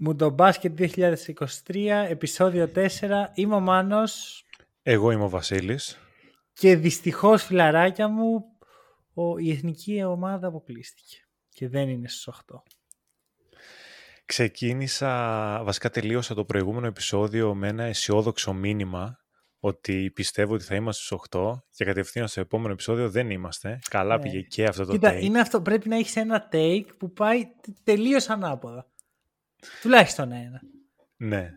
Μουντομπάσκετ 2023, επεισόδιο 4. Είμαι ο Μάνος. Εγώ είμαι ο Βασίλης. Και δυστυχώς, φιλαράκια μου, η εθνική ομάδα αποκλείστηκε και δεν είναι στους 8. Βασικά τελείωσα το προηγούμενο επεισόδιο με ένα αισιόδοξο μήνυμα ότι πιστεύω ότι θα είμαστε στους 8 και κατευθείαν στο επόμενο επεισόδιο δεν είμαστε. Καλά πήγε και αυτό το take. Είναι αυτό, πρέπει να έχεις ένα take που πάει τελείως ανάποδα. Τουλάχιστον ένα. Ναι.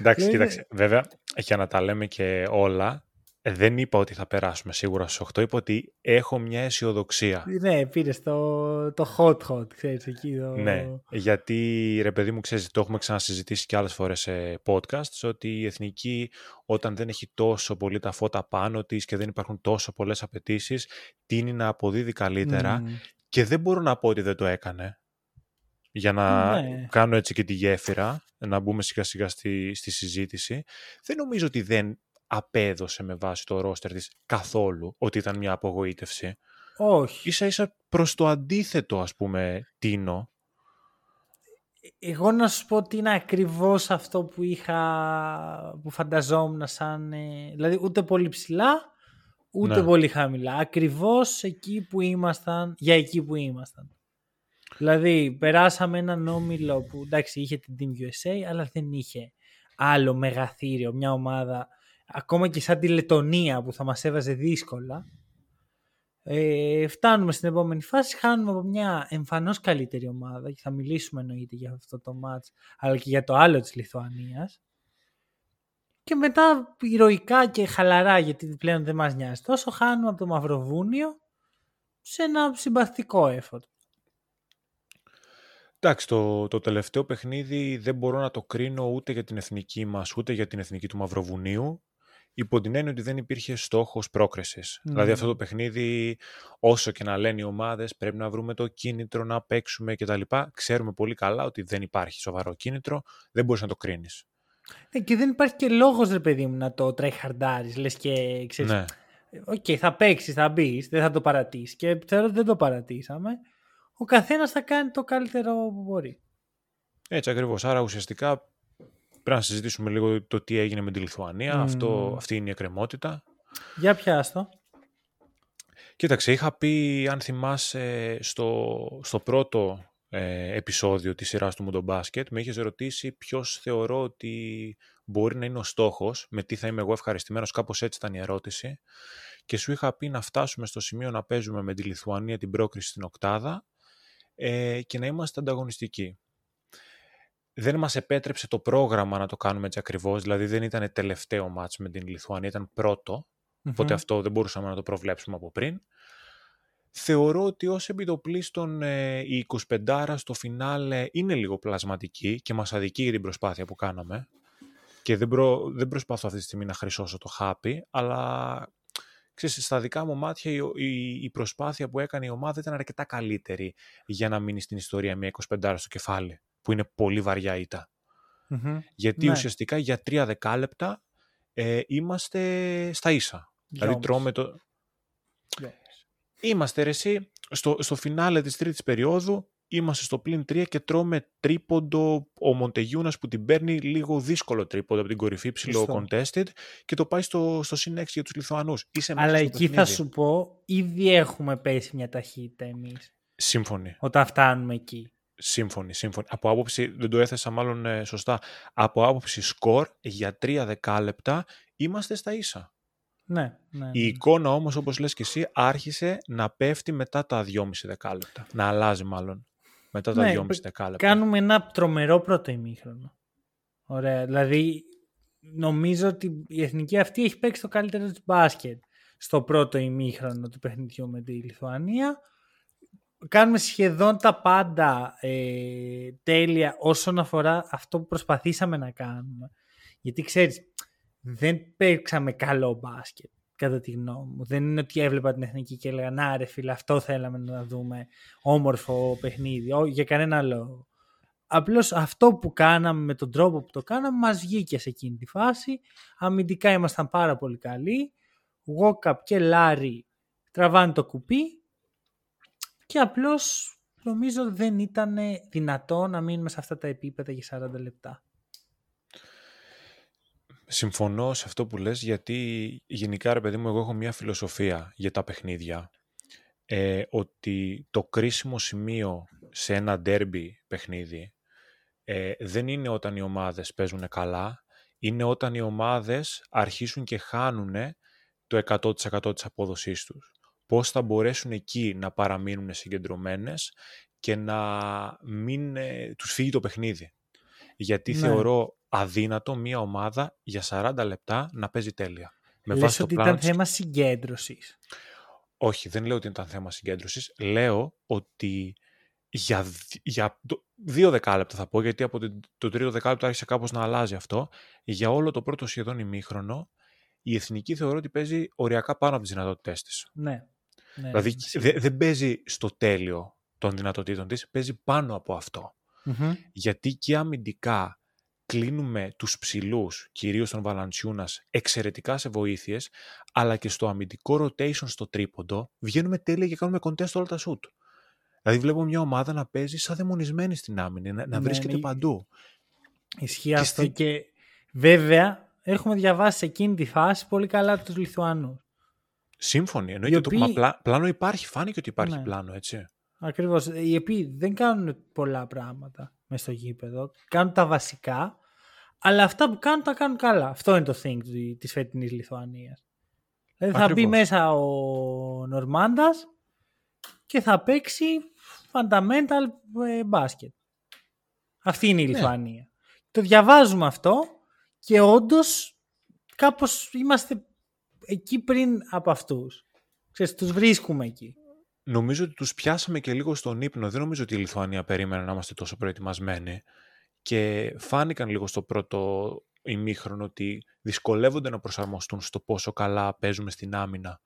Εντάξει, κοίταξε. Βέβαια, για να τα λέμε και όλα, δεν είπα ότι θα περάσουμε σίγουρα στους 8, είπα ότι έχω μια αισιοδοξία. Ναι, πήρες το hot, ξέρεις, εκεί. Ναι, γιατί, ρε παιδί μου, ξέρεις, το έχουμε ξανασυζητήσει και άλλες φορές σε podcasts, ότι η εθνική, όταν δεν έχει τόσο πολύ τα φώτα πάνω της και δεν υπάρχουν τόσο πολλές απαιτήσεις, τείνει να αποδίδει καλύτερα και δεν μπορώ να πω ότι δεν το έκανε. Για να κάνω έτσι και τη γέφυρα, να μπούμε σιγά-σιγά στη συζήτηση. Δεν νομίζω ότι δεν απέδωσε με βάση το ρόστερ της καθόλου, ότι ήταν μια απογοήτευση. Όχι. Ίσα-ίσα προς το αντίθετο, ας πούμε, τίνω. Εγώ να σου πω ότι είναι ακριβώς αυτό που φανταζόμουν σαν... Δηλαδή ούτε πολύ ψηλά, ούτε πολύ χαμηλά. Ακριβώς εκεί που ήμασταν, για εκεί που ήμασταν. Δηλαδή, περάσαμε έναν όμιλο που, εντάξει, είχε την Team USA, αλλά δεν είχε άλλο μεγαθύριο, μια ομάδα, ακόμα και σαν τη Λετονία που θα μας έβαζε δύσκολα. Φτάνουμε στην επόμενη φάση, χάνουμε από μια εμφανώς καλύτερη ομάδα και θα μιλήσουμε εννοείται για αυτό το μάτς, αλλά και για το άλλο της Λιθουανίας. Και μετά ηρωικά και χαλαρά, γιατί πλέον δεν μας νοιάζει τόσο, χάνουμε από το Μαυροβούνιο σε ένα συμπαθητικό effort. Εντάξει, το τελευταίο παιχνίδι δεν μπορώ να το κρίνω ούτε για την εθνική μας, ούτε για την εθνική του Μαυροβουνίου, υπό την έννοια ότι δεν υπήρχε στόχος πρόκρισης. Δηλαδή αυτό το παιχνίδι, όσο και να λένε οι ομάδες, πρέπει να βρούμε το κίνητρο να παίξουμε κτλ. Ξέρουμε πολύ καλά ότι δεν υπάρχει σοβαρό κίνητρο, δεν μπορείς να το κρίνεις. Ναι, και δεν υπάρχει και λόγος, ρε παιδί μου, να το τρέχαρντάρεις. Λες και ξέρεις, okay, θα παίξεις, θα μπεις, δεν θα το παρατήσεις. Και ξέρω ότι δεν το παρατήσαμε. Ο καθένας θα κάνει το καλύτερο που μπορεί. Έτσι ακριβώς. Άρα ουσιαστικά πρέπει να συζητήσουμε λίγο το τι έγινε με τη Λιθουανία. Αυτή είναι η εκκρεμότητα. Για πιάστο. Κοίταξε, είχα πει, αν θυμάσαι, στο πρώτο επεισόδιο της σειράς του Μουντομπάσκετ, με είχες ρωτήσει ποιος θεωρώ ότι μπορεί να είναι ο στόχος, με τι θα είμαι εγώ ευχαριστημένος, κάπως έτσι ήταν η ερώτηση. Και σου είχα πει να φτάσουμε στο σημείο να παίζουμε με τη Λιθουανία την πρόκριση στην οκτάδα και να είμαστε ανταγωνιστικοί. Δεν μας επέτρεψε το πρόγραμμα να το κάνουμε έτσι ακριβώς, δηλαδή δεν ήταν τελευταίο μάτς με την Λιθουανία, ήταν πρώτο, οπότε αυτό δεν μπορούσαμε να το προβλέψουμε από πριν. Θεωρώ ότι ως επιτοπλίστων η 25 στο φινάλε είναι λίγο πλασματική και μας αδικεί για την προσπάθεια που κάναμε και δεν προσπαθώ αυτή τη στιγμή να χρυσώσω το χάπι, αλλά... Ξέρεις, στα δικά μου μάτια η προσπάθεια που έκανε η ομάδα ήταν αρκετά καλύτερη για να μείνει στην ιστορία μια 25 στο κεφάλι, που είναι πολύ βαριά ήττα. Γιατί ουσιαστικά για 3 δεκάλεπτα είμαστε στα ίσα. Δηλαδή τρώμε το... Είμαστε ρε εσύ, στο φινάλε της τρίτης περίοδου, είμαστε στο +3 και τρώμε τρίποντο. Ο Μοντεγιούνας που την παίρνει λίγο δύσκολο τρίποντο από την κορυφή, ψηλό contested, και το πάει στο +6 για τους Λιθουανούς. Αλλά εκεί θα σου πω, ήδη έχουμε πέσει μια ταχύτητα εμείς. Σύμφωνοι. Όταν φτάνουμε εκεί. Σύμφωνοι. Από άποψη, δεν το έθεσα μάλλον σωστά. Από άποψη σκορ για 3 δεκάλεπτα είμαστε στα ίσα. Ναι. Η εικόνα όμως, όπως λες και εσύ, άρχισε να πέφτει μετά τα 2,5 δεκάλεπτα. Να αλλάζει μάλλον. Μετά τα 2,5 δεκάλεπτα. Κάνουμε ένα τρομερό πρώτο ημίχρονο. Ωραία. Δηλαδή, νομίζω ότι η εθνική αυτή έχει παίξει το καλύτερο της μπάσκετ στο πρώτο ημίχρονο του παιχνιδιού με τη Λιθουανία. Κάνουμε σχεδόν τα πάντα τέλεια όσον αφορά αυτό που προσπαθήσαμε να κάνουμε. Γιατί ξέρεις, δεν παίξαμε καλό μπάσκετ, κατά τη γνώμη μου. Δεν είναι ότι έβλεπα την εθνική και έλεγα «Να ρε φίλε, αυτό θέλαμε να δούμε, όμορφο παιχνίδι», για κανένα λόγο. Απλώς αυτό που κάναμε με τον τρόπο που το κάναμε μας βγήκε σε εκείνη τη φάση. Αμυντικά ήμασταν πάρα πολύ καλοί. Walkup και Λάρι τραβάνε το κουπί και απλώς νομίζω δεν ήταν δυνατό να μείνουμε σε αυτά τα επίπεδα για 40 λεπτά. Συμφωνώ σε αυτό που λες, γιατί γενικά, ρε παιδί μου, εγώ έχω μια φιλοσοφία για τα παιχνίδια, ότι το κρίσιμο σημείο σε ένα ντέρμπι παιχνίδι δεν είναι όταν οι ομάδες παίζουν καλά, είναι όταν οι ομάδες αρχίσουν και χάνουν το 100% της απόδοσής τους. Πώς θα μπορέσουν εκεί να παραμείνουν συγκεντρωμένες και να μην τους φύγει το παιχνίδι. Γιατί θεωρώ αδύνατο μία ομάδα για 40 λεπτά να παίζει τέλεια. Με λες βάση ότι το ήταν θέμα συγκέντρωσης. Όχι, δεν λέω ότι ήταν θέμα συγκέντρωσης. Λέω ότι για 2 δεκάλεπτα θα πω, γιατί από το 3ο δεκάλεπτο άρχισε κάπως να αλλάζει αυτό. Για όλο το πρώτο σχεδόν ημίχρονο, η εθνική θεωρώ ότι παίζει οριακά πάνω από τις δυνατότητές της. Ναι. Δηλαδή δεν παίζει στο τέλειο των δυνατοτήτων της, παίζει πάνω από αυτό. Mm-hmm. Γιατί και αμυντικά κλείνουμε τους ψηλούς, κυρίως τον Βαλαντσιούνας, εξαιρετικά σε βοήθειες, αλλά και στο αμυντικό rotation στο τρίποντο βγαίνουμε τέλεια και κάνουμε contest όλα τα shoot. Δηλαδή βλέπω μια ομάδα να παίζει σαν δαιμονισμένη στην άμυνα, να βρίσκεται παντού. Ισχύει αυτό και βέβαια έχουμε διαβάσει σε εκείνη τη φάση πολύ καλά τους Λιθουανούς. Σύμφωνοι, εννοείται ότι πλάνο υπάρχει, φάνηκε ότι υπάρχει πλάνο, έτσι. Ακριβώς, οι οποίοι δεν κάνουν πολλά πράγματα μες στο γήπεδο, κάνουν τα βασικά, αλλά αυτά που κάνουν τα κάνουν καλά. Αυτό είναι το thing της φετινής Λιθουανίας. Δηλαδή θα μπει μέσα ο Νορμάντας και θα παίξει fundamental basket. Αυτή είναι η Λιθουανία. Ναι. Το διαβάζουμε αυτό. Και όντως κάπως είμαστε εκεί πριν από αυτούς. Ξέρεις, τους βρίσκουμε εκεί. Νομίζω ότι τους πιάσαμε και λίγο στον ύπνο. Δεν νομίζω ότι η Λιθουανία περίμενε να είμαστε τόσο προετοιμασμένοι. Και φάνηκαν λίγο στο πρώτο ημίχρονο ότι δυσκολεύονται να προσαρμοστούν στο πόσο καλά παίζουμε στην άμυνα.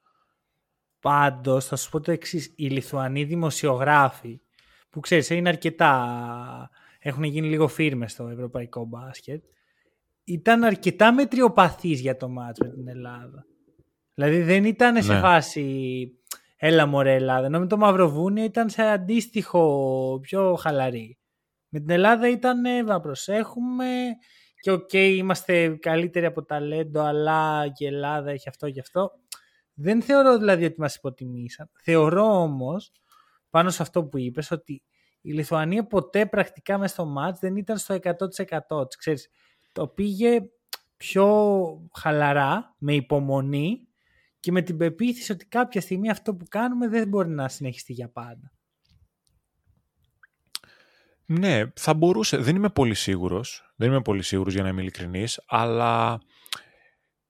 Πάντως, θα σου πω το εξής. Οι Λιθουανοί δημοσιογράφοι, που ξέρεις, είναι αρκετά... έχουν γίνει λίγο φίρμες στο ευρωπαϊκό μπάσκετ, ήταν αρκετά μετριοπαθής για το μάτς με την Ελλάδα. Δηλαδή δεν ήταν σε φάση έλα μωρέ Ελλάδα, ενώ με το Μαυροβούνιο ήταν σε αντίστοιχο πιο χαλαρή. Με την Ελλάδα ήταν να προσέχουμε και okay, είμαστε καλύτεροι από ταλέντο, αλλά και η Ελλάδα έχει αυτό και αυτό. Δεν θεωρώ δηλαδή ότι μας υποτιμήσαν. Θεωρώ όμως, πάνω σε αυτό που είπες, ότι η Λιθουανία ποτέ πρακτικά μέσα στο μάτς δεν ήταν στο 100% της, ξέρεις. Το πήγε πιο χαλαρά, με υπομονή και με την πεποίθηση ότι κάποια στιγμή αυτό που κάνουμε δεν μπορεί να συνεχιστεί για πάντα. Ναι, θα μπορούσε. Δεν είμαι πολύ σίγουρος για να είμαι ειλικρινής, αλλά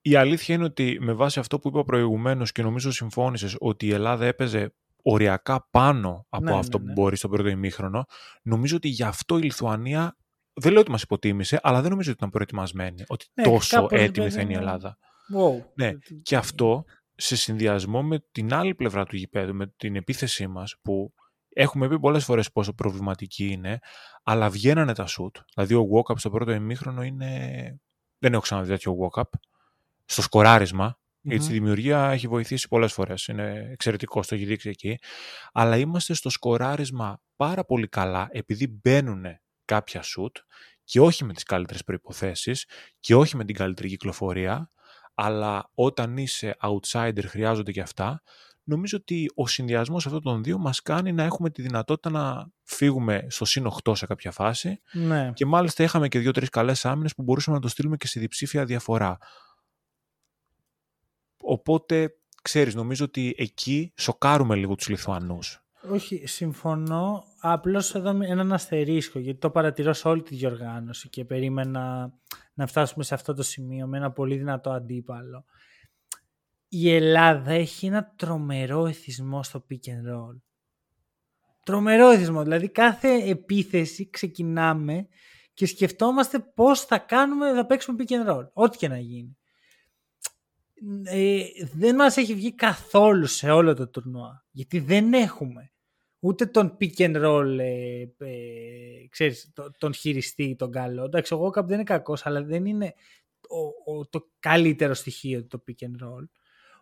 η αλήθεια είναι ότι με βάση αυτό που είπα προηγουμένως και νομίζω συμφώνησες ότι η Ελλάδα έπαιζε οριακά πάνω από αυτό που μπορεί στο πρώτο ημίχρονο, νομίζω ότι γι' αυτό η Λιθουανία... Δεν λέω ότι μας υποτίμησε, αλλά δεν νομίζω ότι ήταν προετοιμασμένη. Ότι τόσο έτοιμη θα είναι η Ελλάδα. Wow. Ναι. Και αυτό σε συνδυασμό με την άλλη πλευρά του γηπέδου, με την επίθεσή μας, που έχουμε πει πολλές φορές πόσο προβληματική είναι, αλλά βγαίνανε τα σουτ. Δηλαδή, ο Walkup στο πρώτο ημίχρονο είναι. Δεν έχω ξαναδεί τέτοιο Walkup. Στο σκοράρισμα. Γιατί στη δημιουργία έχει βοηθήσει πολλές φορές. Είναι εξαιρετικό, το έχει δείξει εκεί. Αλλά είμαστε στο σκοράρισμα πάρα πολύ καλά, επειδή μπαίνουν κάποια σουτ και όχι με τις καλύτερες προϋποθέσεις και όχι με την καλύτερη κυκλοφορία, αλλά όταν είσαι outsider χρειάζονται και αυτά. Νομίζω ότι ο συνδυασμός αυτών των δύο μας κάνει να έχουμε τη δυνατότητα να φύγουμε στο +8 σε κάποια φάση και μάλιστα είχαμε και 2-3 καλές άμυνες που μπορούσαμε να το στείλουμε και σε διψήφια διαφορά. Οπότε, ξέρεις, νομίζω ότι εκεί σοκάρουμε λίγο τους Λιθουανούς. Όχι, συμφωνώ. Απλώς εδώ έναν αστερίσκο, γιατί το παρατηρώ σε όλη τη διοργάνωση και περίμενα να φτάσουμε σε αυτό το σημείο με ένα πολύ δυνατό αντίπαλο. Η Ελλάδα έχει ένα τρομερό εθισμό στο pick and roll. Τρομερό εθισμό. Δηλαδή κάθε επίθεση ξεκινάμε και σκεφτόμαστε πώς θα παίξουμε pick and roll. Ό,τι και να γίνει. Δεν μας έχει βγει καθόλου σε όλο το τουρνουά, γιατί δεν έχουμε ούτε τον pick and roll ξέρεις, τον χειριστή τον καλό, εντάξει ο Walkup δεν είναι κακός αλλά δεν είναι το καλύτερο στοιχείο το pick and roll,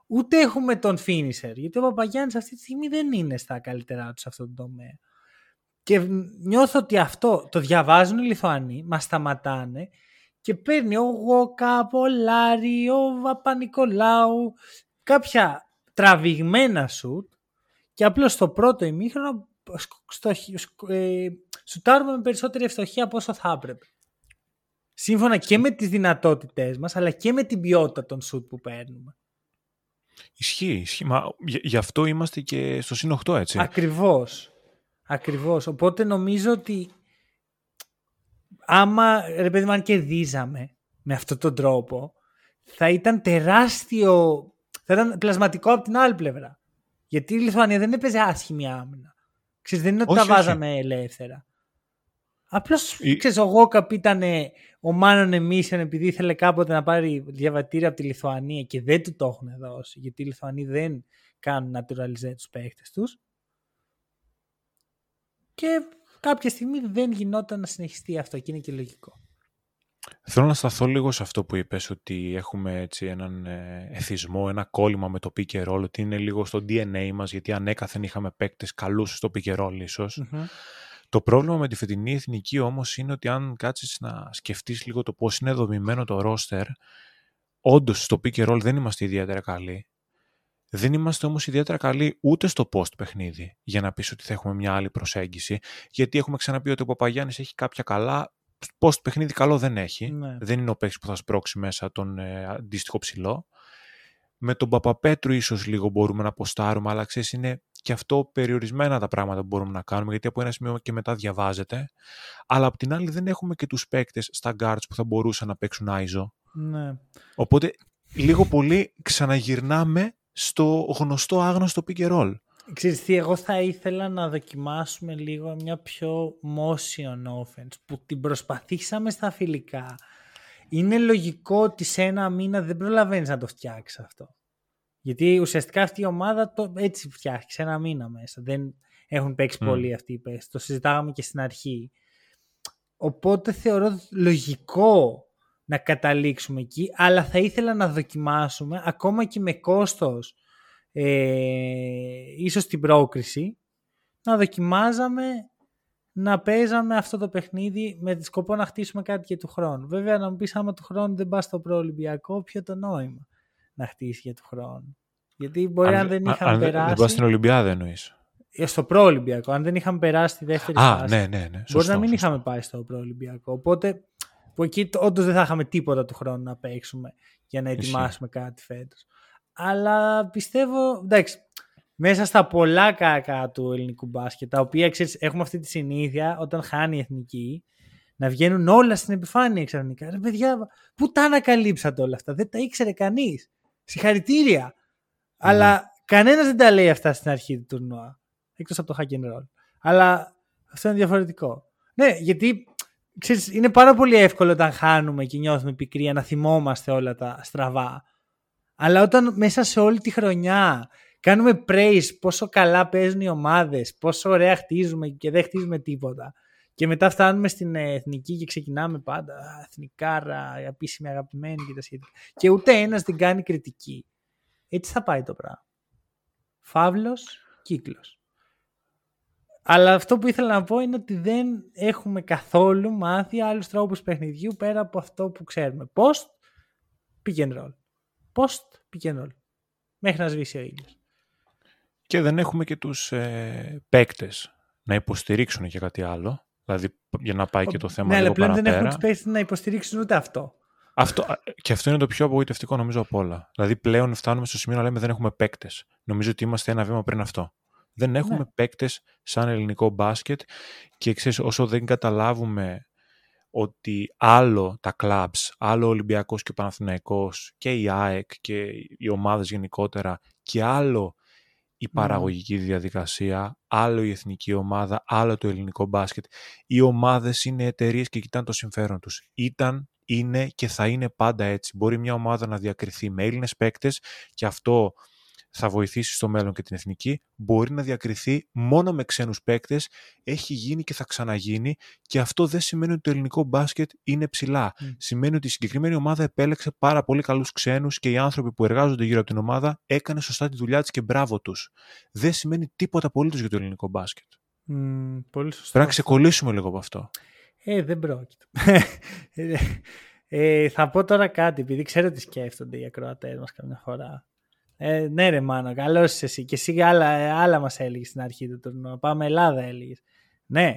ούτε έχουμε τον finisher γιατί ο Παπαγιάννης αυτή τη στιγμή δεν είναι στα καλύτερά του σε αυτό το τομέα. Και νιώθω ότι αυτό το διαβάζουν οι Λιθουανοί, μας σταματάνε και παίρνει ο Walkup, ο Λάρι, ο Παπα-Νικολάου, κάποια τραβηγμένα σουτ και απλώς στο πρώτο ημίχρονο σουτάρουμε με περισσότερη ευστοχία από όσο θα έπρεπε. Σύμφωνα και με τις δυνατότητές μας, αλλά και με την ποιότητα των σουτ που παίρνουμε. Ισχύει. Μα γι' αυτό είμαστε και στο συν 8, έτσι. Ακριβώς. Οπότε νομίζω ότι άμα, ρε παιδί μου, αν κερδίζαμε με αυτόν τον τρόπο, θα ήταν τεράστιο, θα ήταν πλασματικό από την άλλη πλευρά. Γιατί η Λιθουανία δεν έπαιζε άσχημη άμυνα. Ξέρεις, δεν είναι ότι τα βάζαμε ελεύθερα. Απλώς, ξέρεις, ο Walkup ήταν ο Μάνον Εμίσεων επειδή ήθελε κάποτε να πάρει διαβατήριο από τη Λιθουανία και δεν του το έχουν δώσει, γιατί οι Λιθουανοί δεν κάνουν naturalize τους παίχτες τους. Και κάποια στιγμή δεν γινόταν να συνεχιστεί αυτό και είναι και λογικό. Θέλω να σταθώ λίγο σε αυτό που είπες, ότι έχουμε έτσι έναν εθισμό, ένα κόλλημα με το pick and roll, ότι είναι λίγο στο DNA μας, γιατί ανέκαθεν είχαμε παίκτες καλούς στο pick and roll ίσως. Mm-hmm. Το πρόβλημα με τη φετινή εθνική όμως είναι ότι αν κάτσεις να σκεφτείς λίγο το πώς είναι δομημένο το roster, όντως στο pick and roll δεν είμαστε ιδιαίτερα καλοί. Δεν είμαστε όμως ιδιαίτερα καλοί ούτε στο post παιχνίδι για να πεις ότι θα έχουμε μια άλλη προσέγγιση, γιατί έχουμε ξαναπεί ότι ο Παπαγιάννης έχει κάποια καλά, post παιχνίδι καλό δεν έχει, ναι. Δεν είναι ο παίκτης που θα σπρώξει μέσα τον αντίστοιχο ψηλό. Με τον Παπαπέτρου ίσως λίγο μπορούμε να αποστάρουμε, αλλά ξέρεις, είναι και αυτό περιορισμένα τα πράγματα που μπορούμε να κάνουμε, γιατί από ένα σημείο και μετά διαβάζεται, αλλά απ' την άλλη δεν έχουμε και τους παίκτες στα guards που θα μπορούσαν να παίξουν ISO. Ναι. Οπότε λίγο πολύ ξαναγυρνάμε στο γνωστό άγνωστο pick and roll. Ξέρεις τι, εγώ θα ήθελα να δοκιμάσουμε λίγο μια πιο motion offense που την προσπαθήσαμε στα φιλικά. Είναι λογικό ότι σε ένα μήνα δεν προλαβαίνεις να το φτιάξεις αυτό. Γιατί ουσιαστικά αυτή η ομάδα το έτσι φτιάχνει σε ένα μήνα μέσα. Δεν έχουν παίξει πολύ αυτοί οι παίκτες. Το συζητάγαμε και στην αρχή. Οπότε θεωρώ λογικό να καταλήξουμε εκεί, αλλά θα ήθελα να δοκιμάσουμε ακόμα και με κόστος ίσως την πρόκριση, να δοκιμάζαμε να παίζαμε αυτό το παιχνίδι με σκοπό να χτίσουμε κάτι και του χρόνου. Βέβαια να μου πεις, άμα του χρόνου δεν πας στο προολυμπιακό, ποιο το νόημα να χτίσει για του χρόνου? Γιατί μπορεί αν δεν είχαμε περάσει... Αν δεν πας στην Ολυμπιάδα εννοείς. Στο προολυμπιακό, αν δεν είχαμε περάσει τη δεύτερη φάση. Ναι. Σωστό, μπορεί να μην είχαμε πάει στο προολυμπιακό. Οπότε που εκεί όντως δεν θα είχαμε τίποτα του χρόνου να παίξουμε για να ετοιμάσουμε κάτι φέτος. Αλλά πιστεύω, εντάξει, μέσα στα πολλά κακά του ελληνικού μπάσκετ, τα οποία, ξέρεις, έχουμε αυτή τη συνήθεια όταν χάνει η εθνική, να βγαίνουν όλα στην επιφάνεια ξαφνικά. Ρε παιδιά, πού τα ανακαλύψατε όλα αυτά? Δεν τα ήξερε κανείς. Συγχαρητήρια. Mm-hmm. Αλλά κανένας δεν τα λέει αυτά στην αρχή του τουρνουά. Εκτός από το hack and roll. Αλλά αυτό είναι διαφορετικό. Ναι, γιατί... Ξέρεις, είναι πάρα πολύ εύκολο όταν χάνουμε και νιώθουμε πικρία να θυμόμαστε όλα τα στραβά. Αλλά όταν μέσα σε όλη τη χρονιά κάνουμε praise πόσο καλά παίζουν οι ομάδες, πόσο ωραία χτίζουμε και δεν χτίζουμε τίποτα, και μετά φτάνουμε στην εθνική και ξεκινάμε πάντα εθνικάρα, επίσημη, αγαπημένη και τα σχετικά, και ούτε ένας δεν κάνει κριτική. Έτσι θα πάει το πράγμα. Φαύλος κύκλος. Αλλά αυτό που ήθελα να πω είναι ότι δεν έχουμε καθόλου μάθει άλλους τρόπους παιχνιδιού πέρα από αυτό που ξέρουμε. Post, pick and roll. Post, pick and roll. Μέχρι να σβήσει ο ήλιος. Και δεν έχουμε και τους παίκτες να υποστηρίξουν και κάτι άλλο. Δηλαδή για να πάει και το θέμα λίγο παραπέρα. Ναι, αλλά πλέον δεν έχουμε τους παίκτες να υποστηρίξουν ούτε αυτό. Και αυτό είναι το πιο απογοητευτικό νομίζω από όλα. Δηλαδή πλέον φτάνουμε στο σημείο να λέμε δεν έχουμε παίκτες. Νομίζω ότι είμαστε ένα βήμα πριν αυτό. Δεν έχουμε παίκτες σαν ελληνικό μπάσκετ και ξέρεις, όσο δεν καταλάβουμε ότι άλλο τα κλαμπς, άλλο ο Ολυμπιακός και ο Παναθηναϊκός και η ΑΕΚ και οι ομάδες γενικότερα και άλλο η παραγωγική διαδικασία, άλλο η εθνική ομάδα, άλλο το ελληνικό μπάσκετ. Οι ομάδες είναι εταιρείες και κοιτάνε το συμφέρον τους. Ήταν, είναι και θα είναι πάντα έτσι. Μπορεί μια ομάδα να διακριθεί με Έλληνες παίκτες και αυτό... θα βοηθήσει στο μέλλον και την εθνική, μπορεί να διακριθεί μόνο με ξένους παίκτες, έχει γίνει και θα ξαναγίνει και αυτό δεν σημαίνει ότι το ελληνικό μπάσκετ είναι ψηλά. Σημαίνει ότι η συγκεκριμένη ομάδα επέλεξε πάρα πολύ καλούς ξένους και οι άνθρωποι που εργάζονται γύρω από την ομάδα έκανε σωστά τη δουλειά της και μπράβο τους. Δεν σημαίνει τίποτα απολύτως για το ελληνικό μπάσκετ. Πολύ σωστό. Πρέπει να ξεκολλήσουμε λίγο από αυτό. Δεν πρόκειται. Θα πω τώρα κάτι, επειδή ξέρω τι σκέφτονται οι ακροατές μας καμιά φορά. Ναι ρε Μάνο, καλώς είσαι εσύ. Και εσύ άλλα μας έλεγες στην αρχή του τουρνουά. Πάμε Ελλάδα έλεγες. Ναι,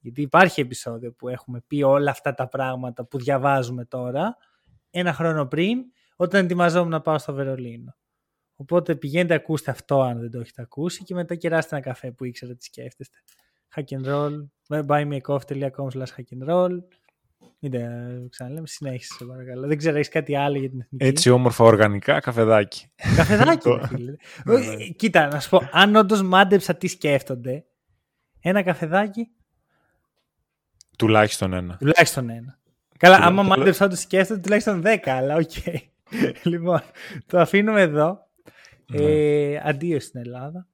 γιατί υπάρχει επεισόδιο που έχουμε πει όλα αυτά τα πράγματα που διαβάζουμε τώρα, ένα χρόνο πριν, όταν ετοιμαζόμουν να πάω στο Βερολίνο. Οπότε πηγαίνετε, ακούστε αυτό αν δεν το έχετε ακούσει και μετά κεράστε ένα καφέ που ήξερα τι σκέφτεστε. Hack and Roll, buymeacoffee.com/hackandroll. Είτε, ξαναλέμε, συνέχισε σε παρακαλώ. Δεν ξέρω, έχεις κάτι άλλο για την εθνική? Έτσι όμορφα οργανικά, καφεδάκι. Καφεδάκι, φίλε. Κοίτα, να σου πω, αν όντως μάντεψα τι σκέφτονται, ένα καφεδάκι. Τουλάχιστον ένα. Τουλάχιστον ένα. Καλά, άμα μάντεψα όντως σκέφτονται, τουλάχιστον 10, αλλά οκ. Λοιπόν, το αφήνουμε εδώ. Αντίο στην Ελλάδα.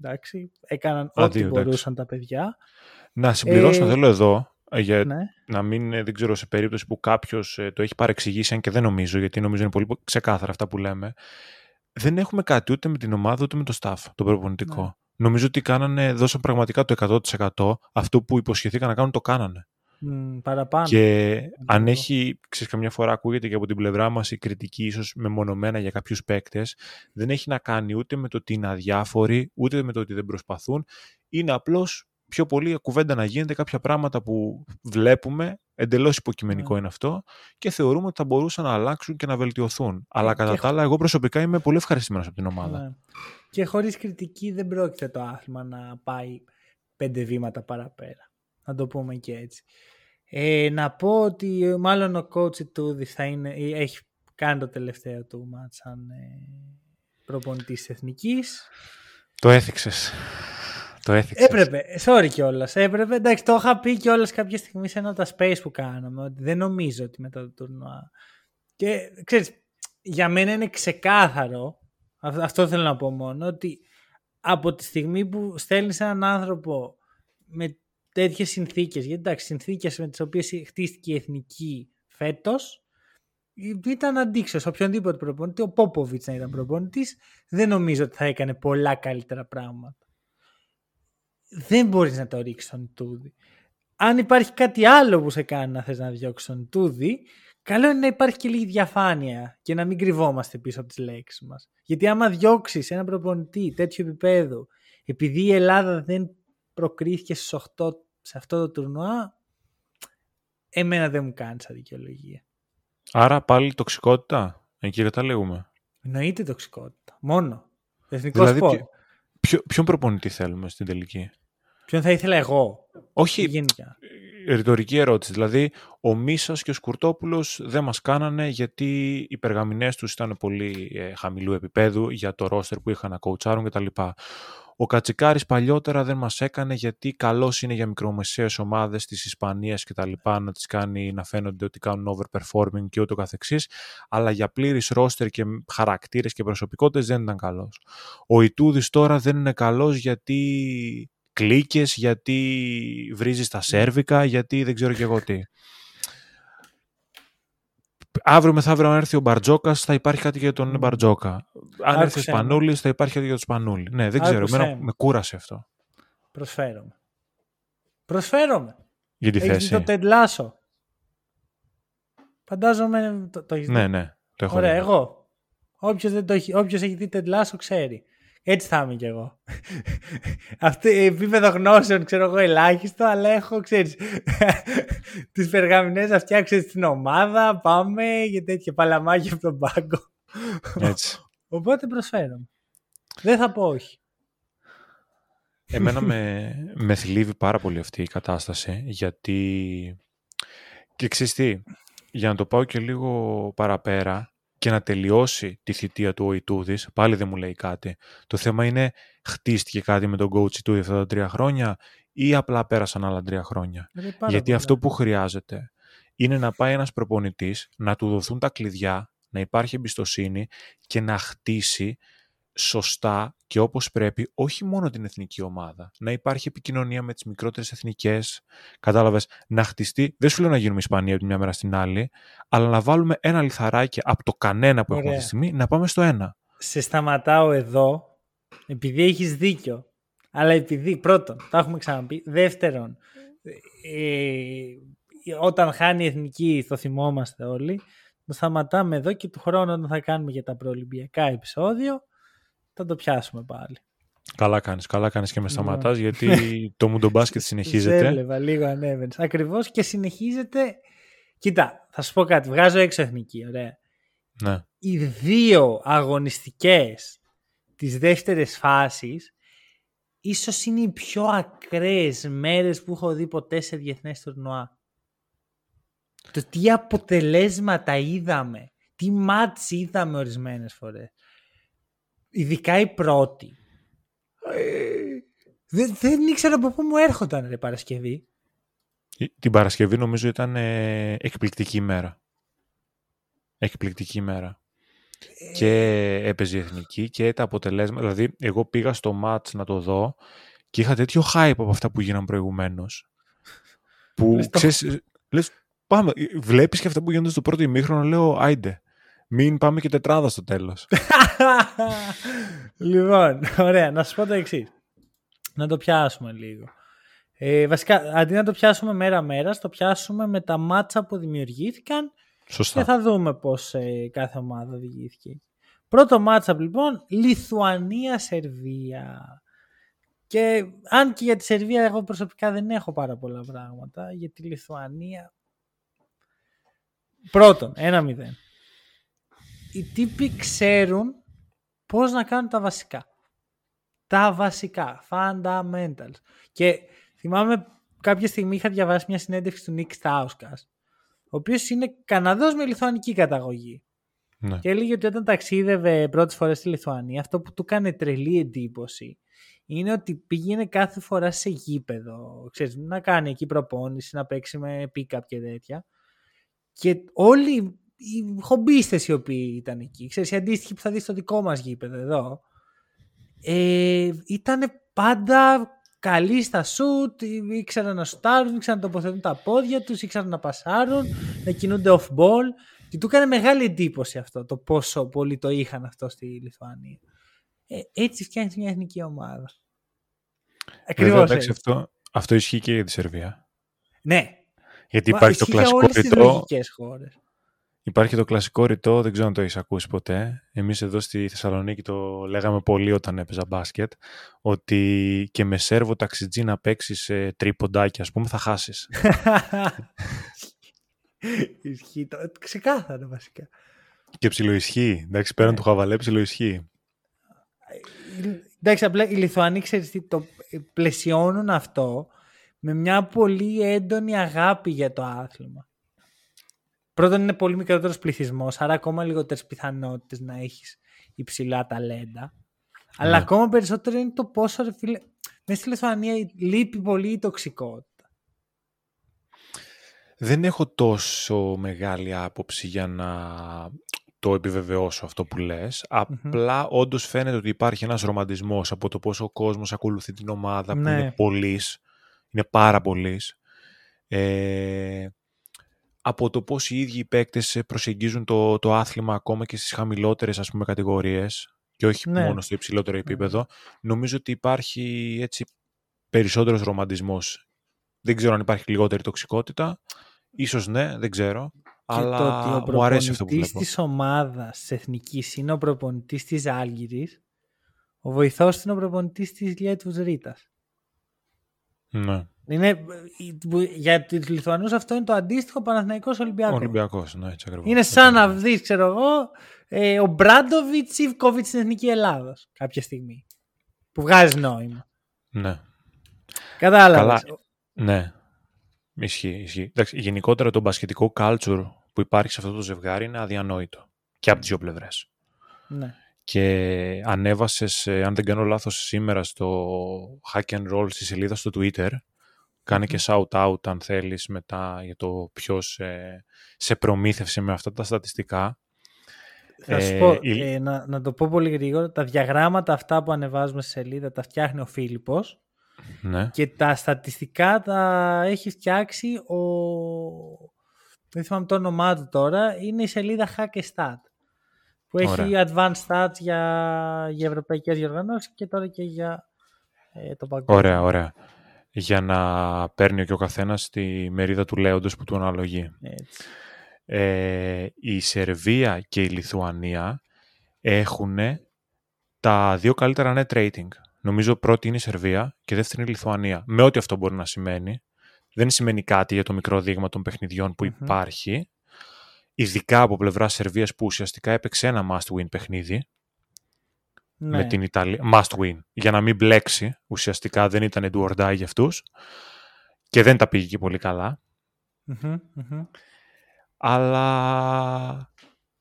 Εντάξει, έκαναν ό,τι μπορούσαν τα παιδιά. Να συμπληρώσω, θέλω εδώ. Για ναι. Να μην, δεν ξέρω, σε περίπτωση που κάποιος το έχει παρεξηγήσει, αν και δεν νομίζω, γιατί νομίζω είναι πολύ ξεκάθαρα αυτά που λέμε, δεν έχουμε κάτι ούτε με την ομάδα ούτε με το staff, το προπονητικό. Ναι. Νομίζω ότι δώσαν πραγματικά το 100%. Αυτό που υποσχεθήκαν να κάνουν, το κάνανε. Παραπάνω. Και αν έχει, ξέρεις, καμιά φορά ακούγεται και από την πλευρά μας η κριτική, ίσως μεμονωμένα για κάποιους παίκτες, δεν έχει να κάνει ούτε με το ότι είναι αδιάφοροι, ούτε με το ότι δεν προσπαθούν. Είναι απλώς. Πιο πολύ κουβέντα να γίνεται, κάποια πράγματα που βλέπουμε, εντελώς υποκειμενικό είναι αυτό, και θεωρούμε ότι θα μπορούσαν να αλλάξουν και να βελτιωθούν. Αλλά κατά τα άλλα, εγώ προσωπικά είμαι πολύ ευχαριστημένος από την ομάδα. Ναι. Και χωρίς κριτική δεν πρόκειται το άθλημα να πάει 5 βήματα παραπέρα. Να το πούμε και έτσι. Να πω ότι μάλλον ο coach του έχει κάνει το τελευταίο του μάτς σαν προπονητής της εθνικής. Το έθιξες. Έπρεπε, sorry κιόλας. Έπρεπε, εντάξει, το είχα πει κιόλας κάποια στιγμή σε ένα από τα space που κάναμε, ότι δεν νομίζω ότι μετά το τουρνουά. Και ξέρεις, για μένα είναι ξεκάθαρο, αυτό θέλω να πω μόνο, ότι από τη στιγμή που στέλνεις έναν άνθρωπο με τέτοιες συνθήκες, γιατί εντάξει, συνθήκες με τις οποίες χτίστηκε η εθνική φέτος, ήταν αντίξιος οποιονδήποτε προπονητή, ο Πόποβιτς να ήταν προπονητής, δεν νομίζω ότι θα έκανε πολλά καλύτερα πράγματα. Δεν μπορείς να το ρίξεις τον Τούδη. Αν υπάρχει κάτι άλλο που σε κάνει να θες να διώξεις τον Τούδη, καλό είναι να υπάρχει και λίγη διαφάνεια και να μην κρυβόμαστε πίσω από τις λέξεις μας. Γιατί άμα διώξεις έναν προπονητή τέτοιου επίπεδου, επειδή η Ελλάδα δεν προκρίθηκε στους 8 σε αυτό το τουρνουά, εμένα δεν μου κάνει σαν δικαιολογία. Άρα πάλι τοξικότητα, εκεί καταλήγουμε. Εννοείται τοξικότητα, μόνο. Εθνικό δηλαδή, σπορ. Ποιον προπονητή θέλουμε στην τελική? Ποιον θα ήθελα εγώ? Όχι, γενικά. Ρητορική ερώτηση. Δηλαδή, ο Μίσας και ο Σκουρτόπουλος δεν μας κάνανε γιατί οι περγαμηνές τους ήταν πολύ χαμηλού επίπεδου για το ρόστερ που είχαν να κοουτσάρουν κτλ. Ο Κατσικάρης παλιότερα δεν μας έκανε γιατί καλός είναι για μικρομεσαίες ομάδες της Ισπανίας κτλ. Να τις κάνει να φαίνονται ότι κάνουν overperforming και ούτω καθεξής, αλλά για πλήρης ρόστερ και χαρακτήρες και προσωπικότητες δεν ήταν καλός. Ο Ιτούδης τώρα δεν είναι καλός γιατί κλίκες, γιατί βρίζει στα σέρβικα, γιατί δεν ξέρω και εγώ τι. Αύριο μεθαύριο, αν έρθει ο Μπαρτζόκας, θα υπάρχει κάτι για τον Μπαρτζόκα. Αν έρθει ο Σπανούλης, θα υπάρχει κάτι για τον Σπανούλη. Ναι, δεν ξέρω. Με κούρασε αυτό. Προσφέρομαι. Για τη θέση. Έχεις δει το Τεντ Λάσο? Φαντάζομαι το έχεις δει. Ναι, το έχω. Ωραία, δει. Εγώ. Όποιος έχει δει Τεντ Λάσο ξέρει. Έτσι θα είμαι κι εγώ. Αυτό επίπεδο γνώσεων ξέρω εγώ ελάχιστο, αλλά έχω, ξέρεις, τις περγαμηνές να φτιάξεις την ομάδα, πάμε και τέτοια παλαμάκια από τον πάγκο. Έτσι. Οπότε προσφέρομαι. Δεν θα πω όχι. Εμένα με θλίβει πάρα πολύ αυτή η κατάσταση, γιατί και ξέρεις τι, για να το πάω και λίγο παραπέρα, και να τελειώσει τη θητεία του ο Ιτούδης, πάλι δεν μου λέει κάτι. Το θέμα είναι, χτίστηκε κάτι με τον coach Ιτούδη αυτά τα 3 χρόνια ή απλά πέρασαν άλλα 3 χρόνια. Γιατί αυτό που χρειάζεται είναι να πάει ένας προπονητής, να του δοθούν τα κλειδιά, να υπάρχει εμπιστοσύνη και να χτίσει σωστά και όπως πρέπει όχι μόνο την εθνική ομάδα. Να υπάρχει επικοινωνία με τις μικρότερες εθνικές, κατάλαβες, να χτιστεί. Δεν σου λέω να γίνουμε Ισπανία από τη μια μέρα στην άλλη, αλλά να βάλουμε ένα λιθαράκι από το κανένα που έχουμε αυτή τη στιγμή, να πάμε στο ένα. Σε σταματάω εδώ, επειδή έχεις δίκιο. Αλλά επειδή πρώτον, το έχουμε ξαναπεί, δεύτερον, όταν χάνει η εθνική το θυμόμαστε όλοι, το σταματάμε εδώ και του χρόνου όταν θα κάνουμε για τα προολυμπιακά επεισόδιο θα το πιάσουμε πάλι. Καλά κάνεις, καλά κάνεις και με σταματάς γιατί το μουντομπάσκετ συνεχίζεται. Ζέλευα, λίγο ανέβαινες. Ακριβώς και συνεχίζεται. Κοίτα, θα σου πω κάτι, βγάζω έξω εθνική, ωραία. Ναι. Οι δύο αγωνιστικές της δεύτερης φάσης ίσως είναι οι πιο ακραίες μέρες που έχω δει ποτέ σε διεθνές τουρνουά. Το τι αποτελέσματα είδαμε, τι μάτς είδαμε ορισμένες φορές. Ειδικά η πρώτη. Δεν ήξερα από πού μου έρχονταν ρε Παρασκευή. Την Παρασκευή νομίζω ήταν εκπληκτική ημέρα. Εκπληκτική ημέρα. Και έπαιζε η εθνική και τα αποτελέσματα. Δηλαδή, εγώ πήγα στο μάτς να το δω και είχα τέτοιο hype από αυτά που γίναν προηγουμένως. Που ξέρεις, λες, πάμε. Βλέπεις και αυτά που γίνονται στο πρώτο ημίχρονο, λέω, άιντε. Μην πάμε και τετράδα στο τέλος. Λοιπόν, ωραία. Να σας πω το εξής. Να το πιάσουμε λίγο. Βασικά, αντί να το πιάσουμε μέρα-μέρα, το πιάσουμε με τα μάτσα που δημιουργήθηκαν. Σωστά. Και θα δούμε πώς κάθε ομάδα διηγήθηκε. Πρώτο μάτσαπ λοιπόν, Λιθουανία-Σερβία. Και αν και για τη Σερβία εγώ προσωπικά δεν έχω πάρα πολλά πράγματα. Για τη Λιθουανία... Πρώτον, 1-0. Οι τύποι ξέρουν πώς να κάνουν τα βασικά. Τα βασικά, fundamentals. Και θυμάμαι κάποια στιγμή είχα διαβάσει μια συνέντευξη του Νίκ Στάουσκας, ο οποίος είναι Καναδός με λιθουανική καταγωγή. Ναι. Και έλεγε ότι όταν ταξίδευε πρώτες φορές στη Λιθουανία, αυτό που του έκανε τρελή εντύπωση είναι ότι πήγαινε κάθε φορά σε γήπεδο, ξέρεις, να κάνει εκεί προπόνηση, να παίξει με pick-up και τέτοια. Και όλοι οι χομπίστες οι οποίοι ήταν εκεί, ξέρεις, οι αντίστοιχοι που θα δεις στο δικό μας γήπεδο εδώ, ήταν πάντα... καλοί στα σουτ, ήξεραν να σουτάρουν, ήξεραν να τοποθετούν τα πόδια τους, ήξεραν να πασάρουν, να κινούνται off-ball. Και του έκανε μεγάλη εντύπωση αυτό, το πόσο πολύ το είχαν αυτό στη Λιθουανία. Έτσι φτιάχνει μια εθνική ομάδα. Ακριβώς. Εντάξει, αυτό ισχύει και για τη Σερβία. Ναι. Γιατί υπάρχει το κλασικό ρητό. Ισχύει για όλες τις δυτικές χώρες. Υπάρχει το κλασικό ρητό, δεν ξέρω αν το έχεις ακούσει ποτέ. Εμείς εδώ στη Θεσσαλονίκη το λέγαμε πολύ όταν έπαιζα μπάσκετ, ότι και με Σέρβο ταξιτζή να παίξεις τρίποντάκι, ας πούμε, θα χάσεις. Ισχύει, ξεκάθαρα βασικά. Και ψιλοϊσχύει, εντάξει, πέραν του χαβαλέ ψιλοϊσχύει. Εντάξει, απλά οι Λιθουανοί, ξέρεις τι, το πλαισιώνουν αυτό με μια πολύ έντονη αγάπη για το άθλημα. Πρώτον, είναι πολύ μικρότερος πληθυσμός, άρα ακόμα λιγότερες πιθανότητες να έχεις υψηλά ταλέντα. Yeah. Αλλά ακόμα περισσότερο είναι το πόσο, ρε φίλε, μέσα στη Λιθουανία λείπει πολύ η τοξικότητα. Δεν έχω τόσο μεγάλη άποψη για να το επιβεβαιώσω αυτό που λες. Απλά όντως φαίνεται ότι υπάρχει ένας ρομαντισμός από το πόσο ο κόσμος ακολουθεί την ομάδα, που είναι πολλής, είναι πάρα πολλής. Από το πώς οι ίδιοι οι παίκτες προσεγγίζουν το άθλημα ακόμα και στις χαμηλότερες, ας πούμε, κατηγορίες και όχι μόνο στο υψηλότερο επίπεδο. Νομίζω ότι υπάρχει έτσι περισσότερος ρομαντισμός. Δεν ξέρω αν υπάρχει λιγότερη τοξικότητα. Ίσως ναι, δεν ξέρω. Αλλά το ότι ο μου αρέσει αυτό που βλέπω. Ο προπονητής της ομάδας εθνικής είναι ο προπονητής της Άλγηρης. Ο βοηθός είναι ο προπονητής της Λιέτβους Ρήτας. Ναι. Είναι, για τους Λιθουανούς αυτό είναι το αντίστοιχο Παναθηναϊκός Ολυμπιακός. Ολυμπιακός, ναι, έτσι ακριβώς. Είναι σαν να δεις, ξέρω εγώ, ο Μπράντοβιτς ή Ιβκόβιτς στην Εθνική Ελλάδος κάποια στιγμή. Που βγάζει νόημα. Ναι. Κατάλαβες. Ναι. Ισχύει. Εντάξει, γενικότερα το μπασκετικό culture που υπάρχει σε αυτό το ζευγάρι είναι αδιανόητο. Και από τις δύο πλευρές. Ναι. Και ανέβασες, αν δεν κάνω λάθος, σήμερα στο Hack and Roll στη σελίδα στο Twitter. Κάνε και shout-out αν θέλεις μετά για το ποιος σε προμήθευσε με αυτά τα στατιστικά. Θα σου πω, να το πω πολύ γρήγορα, τα διαγράμματα αυτά που ανεβάζουμε στη σελίδα τα φτιάχνει ο Φίλιππος και τα στατιστικά τα έχει φτιάξει δεν θυμάμαι το όνομά του τώρα, είναι η σελίδα Hackestat που έχει advanced stats για ευρωπαϊκές διοργανώσεις και τώρα και για το παγκόσμιο. Ωραία, ωραία. Για να παίρνει και ο καθένας τη μερίδα του λέοντος που του αναλογεί. Έτσι. Η Σερβία και η Λιθουανία έχουν τα δύο καλύτερα net rating. Νομίζω πρώτη είναι η Σερβία και δεύτερη είναι η Λιθουανία. Με ό,τι αυτό μπορεί να σημαίνει. Δεν σημαίνει κάτι για το μικρό δείγμα των παιχνιδιών που υπάρχει. Ειδικά από πλευρά Σερβίας που ουσιαστικά έπαιξε ένα must-win παιχνίδι. Ναι. Με την Ιταλία. Must-win. Για να μην μπλέξει. Ουσιαστικά δεν ήταν do or die για αυτούς. Και δεν τα πήγε και πολύ καλά. Αλλά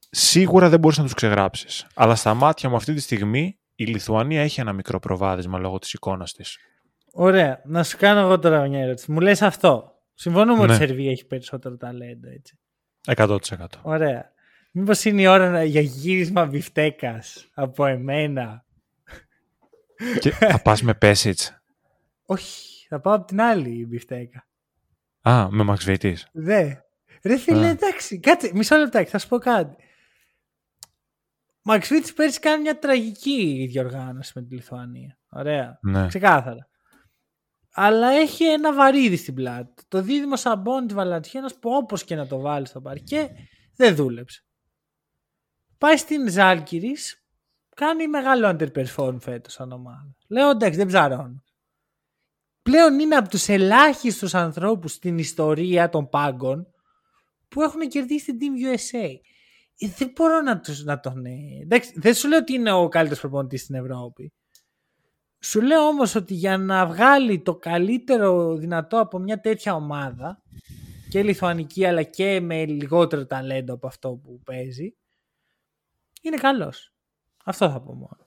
σίγουρα δεν μπορείς να τους ξεγράψεις. Αλλά στα μάτια μου αυτή τη στιγμή η Λιθουανία έχει ένα μικρό προβάδισμα λόγω της εικόνας της. Ωραία. Να σου κάνω εγώ τώρα μια ερώτηση. Μου λες αυτό. Συμφωνούμε ότι η Σερβία έχει περισσότερο ταλέντο, έτσι. 100%. Ωραία. Μήπως είναι η ώρα για γύρισμα μπιφτέκας από εμένα? Και θα πας με Πέσιτς? Όχι. Θα πάω από την άλλη μπιφτέκα. Α, με Μαξβεϊτής. Δε. Ρε φίλε, εντάξει, κάτσε, μισό λεπτάκι, θα σου πω κάτι. Μαξβίτης πέρσι κάνει μια τραγική διοργάνωση με τη Λιθουανία. Ωραία, ξεκάθαρα. Αλλά έχει ένα βαρύδι στην πλάτη. Το δίδυμο Σαμπών της Βαλαντσιούνας που όπως και να το βάλει στο παρκέ, δεν δούλεψε. Πάει στην Ζάλγκιρις, κάνει μεγάλο underperform φέτος σαν ομάδα. Λέω εντάξει, δεν ψαρώνω. Πλέον είναι από τους ελάχιστους ανθρώπους στην ιστορία των πάγκων που έχουν κερδίσει την Team USA. Δεν μπορώ να τον... Εντάξει, δεν σου λέω ότι είναι ο καλύτερος προπονητής στην Ευρώπη. Σου λέω όμως ότι για να βγάλει το καλύτερο δυνατό από μια τέτοια ομάδα, και λιθουανική αλλά και με λιγότερο ταλέντο από αυτό που παίζει, είναι καλός. Αυτό θα πω μόνο.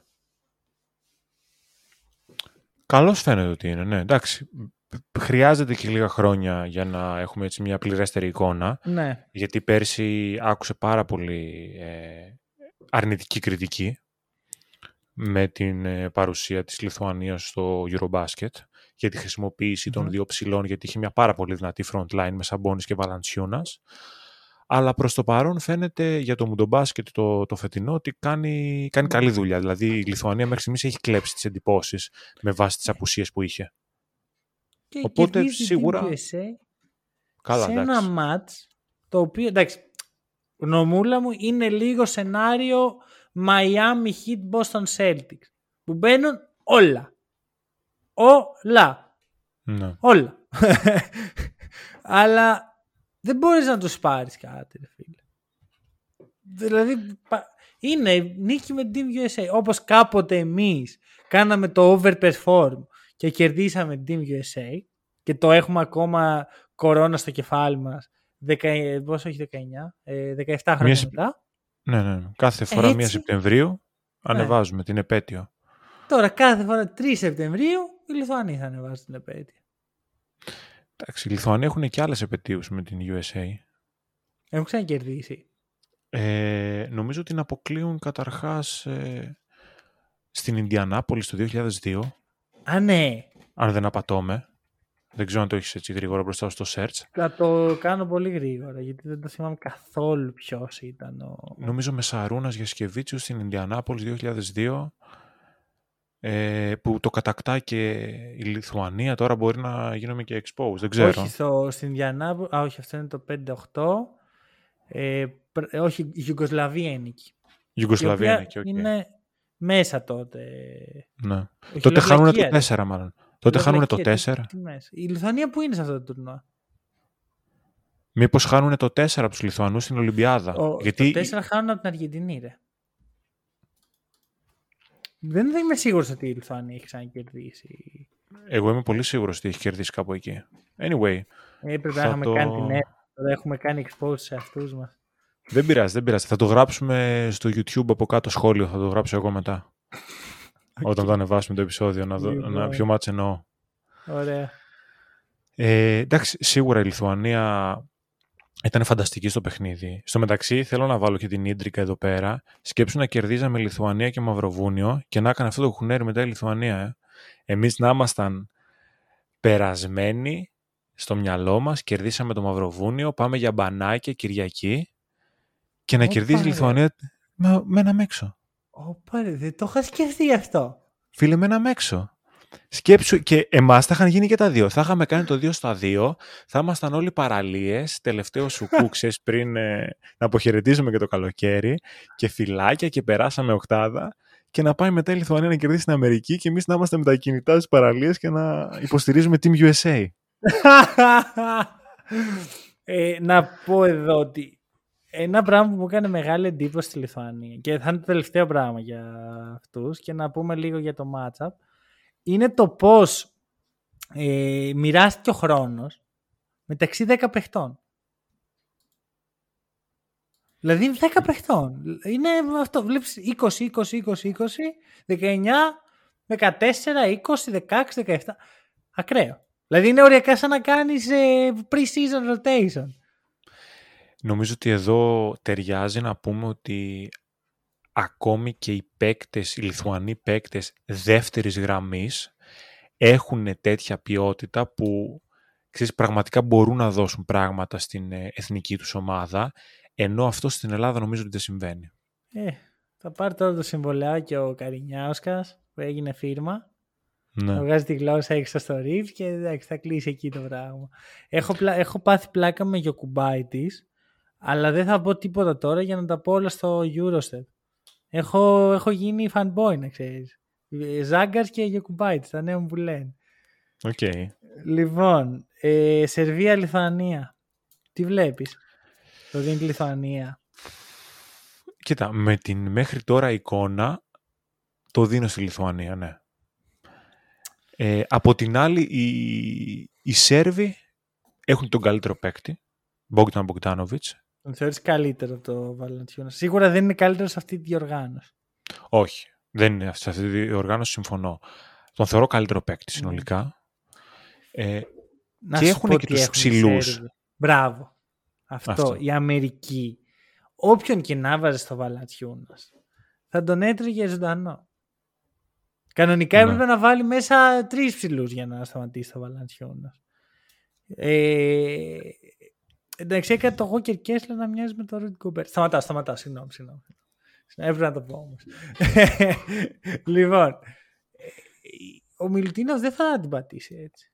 Καλός φαίνεται ότι είναι, ναι, εντάξει. Χρειάζεται και λίγα χρόνια για να έχουμε έτσι μια πληρέστερη εικόνα, ναι. Γιατί πέρσι άκουσε πάρα πολύ αρνητική κριτική με την παρουσία της Λιθουανίας στο Eurobasket για τη χρησιμοποίηση των δύο ψηλών, γιατί είχε μια πάρα πολύ δυνατή frontline με Σαμπόνις και Βαλαντσιούνας, αλλά προς το παρόν φαίνεται για το Μουντομπάσκετ το φετινό ότι κάνει καλή δουλειά. Δηλαδή η Λιθουανία μέχρι στιγμής έχει κλέψει τις εντυπώσεις με βάση τις απουσίες που είχε. Και οπότε σίγουρα καλά, σε ένα μάτς το οποίο, εντάξει, γνωμούλα μου είναι λίγο σενάριο Miami Heat Boston Celtics που μπαίνουν όλα ναι. Όλα αλλά δεν μπορείς να τους πάρεις κάτι, φίλε. Δηλαδή είναι νίκη με Team USA, όπως κάποτε εμείς κάναμε το overperform και κερδίσαμε την Team USA και το έχουμε ακόμα κορώνα στο κεφάλι μας. Πόσο έχει 19, 17 χρόνια μετά. Ναι. Κάθε φορά 1 Σεπτεμβρίου ανεβάζουμε την επέτειο. Τώρα κάθε φορά 3 Σεπτεμβρίου οι Λιθουανοί θα ανεβάζουν την επέτειο. Εντάξει, οι Λιθουανοί έχουν και άλλες επετείους με την USA. Έχουν ξανακερδίσει. Νομίζω ότι την αποκλείουν καταρχάς στην Ινδιανάπολη το 2002. Α, ναι. Αν δεν απατώμε. Δεν ξέρω αν το έχεις έτσι γρήγορα μπροστά στο search. Θα το κάνω πολύ γρήγορα, γιατί δεν το θυμάμαι καθόλου ποιος ήταν ο... Νομίζω με Σαρούνας Γιασκεβίτσιου στην Ινδιανάπολη 2002, που το κατακτά και η Λιθουανία. Τώρα μπορεί να γίνουμε και exposed, δεν ξέρω. Όχι, στην Ινδιανάπολη... Α, όχι, αυτό είναι το 5-8. Όχι, η Γιουγκοσλαβία είναι εκεί. Okay. Είναι... μέσα τότε. Ναι. Τότε χάνουν το 4 μάλλον. Τότε χάνουν το 4. Η Λιθουανία που είναι σε αυτό το τουρνουά? Μήπως χάνουν το 4 από τους Λιθουανούς στην Ολυμπιάδα? Γιατί... Το 4 χάνουν από την Αργεντινή, ρε. Δεν είμαι σίγουρος ότι η Λιθουανία έχει ξανακερδίσει. Εγώ είμαι πολύ σίγουρος ότι έχει κερδίσει κάπου εκεί. Anyway. Πρέπει να είχαμε κάνει την έρευνα. Έχουμε κάνει expose σε αυτούς μας. Δεν πειράζει. Θα το γράψουμε στο YouTube από κάτω σχόλιο. Θα το γράψω εγώ μετά. Όταν το ανεβάσουμε το επεισόδιο, να δω ποιο μάτς εννοώ. Ωραία. Εντάξει, σίγουρα η Λιθουανία ήταν φανταστική στο παιχνίδι. Στο μεταξύ, θέλω να βάλω και την ίντρικα εδώ πέρα. Σκέψου να κερδίζαμε Λιθουανία και Μαυροβούνιο και να έκανε αυτό το κουνέρι μετά η Λιθουανία. Εμείς να ήμασταν περασμένοι στο μυαλό μας, κερδίσαμε το Μαυροβούνιο, πάμε για μπανάκια Κυριακή. Και να κερδίζει η Λιθουανία με ένα μέξο. Ωπα, δεν το είχα σκεφτεί αυτό. Φίλε, με ένα μέξο. Σκέψου, και εμάς θα είχαν γίνει και τα δύο. Θα είχαμε κάνει το 2-2, θα ήμασταν όλοι παραλίες, τελευταίο σουκού, ξέρεις, πριν να αποχαιρετίζουμε και το καλοκαίρι, και φυλάκια, και περάσαμε οκτάδα, και να πάει μετά η Λιθουανία να κερδίσει την Αμερική και εμείς να είμαστε με τα κινητά στις παραλίες και να υποστηρίζουμε Team USA. Να πω εδώ ότι ένα πράγμα που μου έκανε μεγάλη εντύπωση στη Λιθουανία, και θα είναι το τελευταίο πράγμα για αυτούς, και να πούμε λίγο για το match-up, είναι το πώς μοιράστηκε ο χρόνος μεταξύ 10 παιχτών. Δηλαδή 10 παιχτών. Είναι αυτό, βλέπεις 20, 20, 20, 20, 19, 14, 20, 16, 17. Ακραίο. Δηλαδή είναι οριακά σαν να κάνεις pre-season rotation. Νομίζω ότι εδώ ταιριάζει να πούμε ότι ακόμη και οι παίκτες, οι Λιθουανοί παίκτες δεύτερης γραμμής έχουν τέτοια ποιότητα που, ξέρεις, πραγματικά μπορούν να δώσουν πράγματα στην εθνική τους ομάδα, ενώ αυτό στην Ελλάδα νομίζω ότι δεν συμβαίνει. Θα πάρει τώρα το συμβολιάκιο ο Καρινιάουσκας που έγινε φίρμα. Ναι. Θα βγάζει τη γλώσσα έξω στο ριφ και εντάξει, θα κλείσει εκεί το πράγμα. Έχω πάθει πλάκα με Γιοκουμπάι της, αλλά δεν θα πω τίποτα τώρα για να τα πω όλα στο Eurostep. Έχω γίνει fanboy, να ξέρεις. Ζάγκας και Γιοκουμπάιτς, τα νέα μου που λένε. Okay. Λοιπόν, Σερβία-Λιθουανία. Τι βλέπεις? Το δίνει τη Λιθουανία. Κοίτα, με την μέχρι τώρα εικόνα το δίνω στη Λιθουανία, ναι. Από την άλλη, οι Σέρβοι έχουν τον καλύτερο παίκτη, Μπόγκταν Μπογκτάνοβιτς. Τον θεωρείς καλύτερο το Βαλαντσιούνα? Σίγουρα δεν είναι καλύτερο σε αυτή τη διοργάνωση. Όχι, δεν είναι σε αυτή τη διοργάνωση, συμφωνώ. Τον θεωρώ καλύτερο παίκτη συνολικά. Και έχουν και τους ψηλούς. Μπράβο. Αυτό, η Αμερική. Όποιον και να βάζε στο Βαλαντσιούνα, θα τον έτρωγε ζωντανό. Κανονικά έπρεπε να βάλει μέσα 3 ψηλούς για να σταματήσει το Βαλαντσιούνα. Εντάξει, έκανε το Walker Kessler να μοιάζει με το Rudy Gobert. Σταματάω, συγγνώμη. Έπρεπε να το πω όμως. Λοιπόν, ο Μιλουτίνοφ δεν θα την πατήσει έτσι.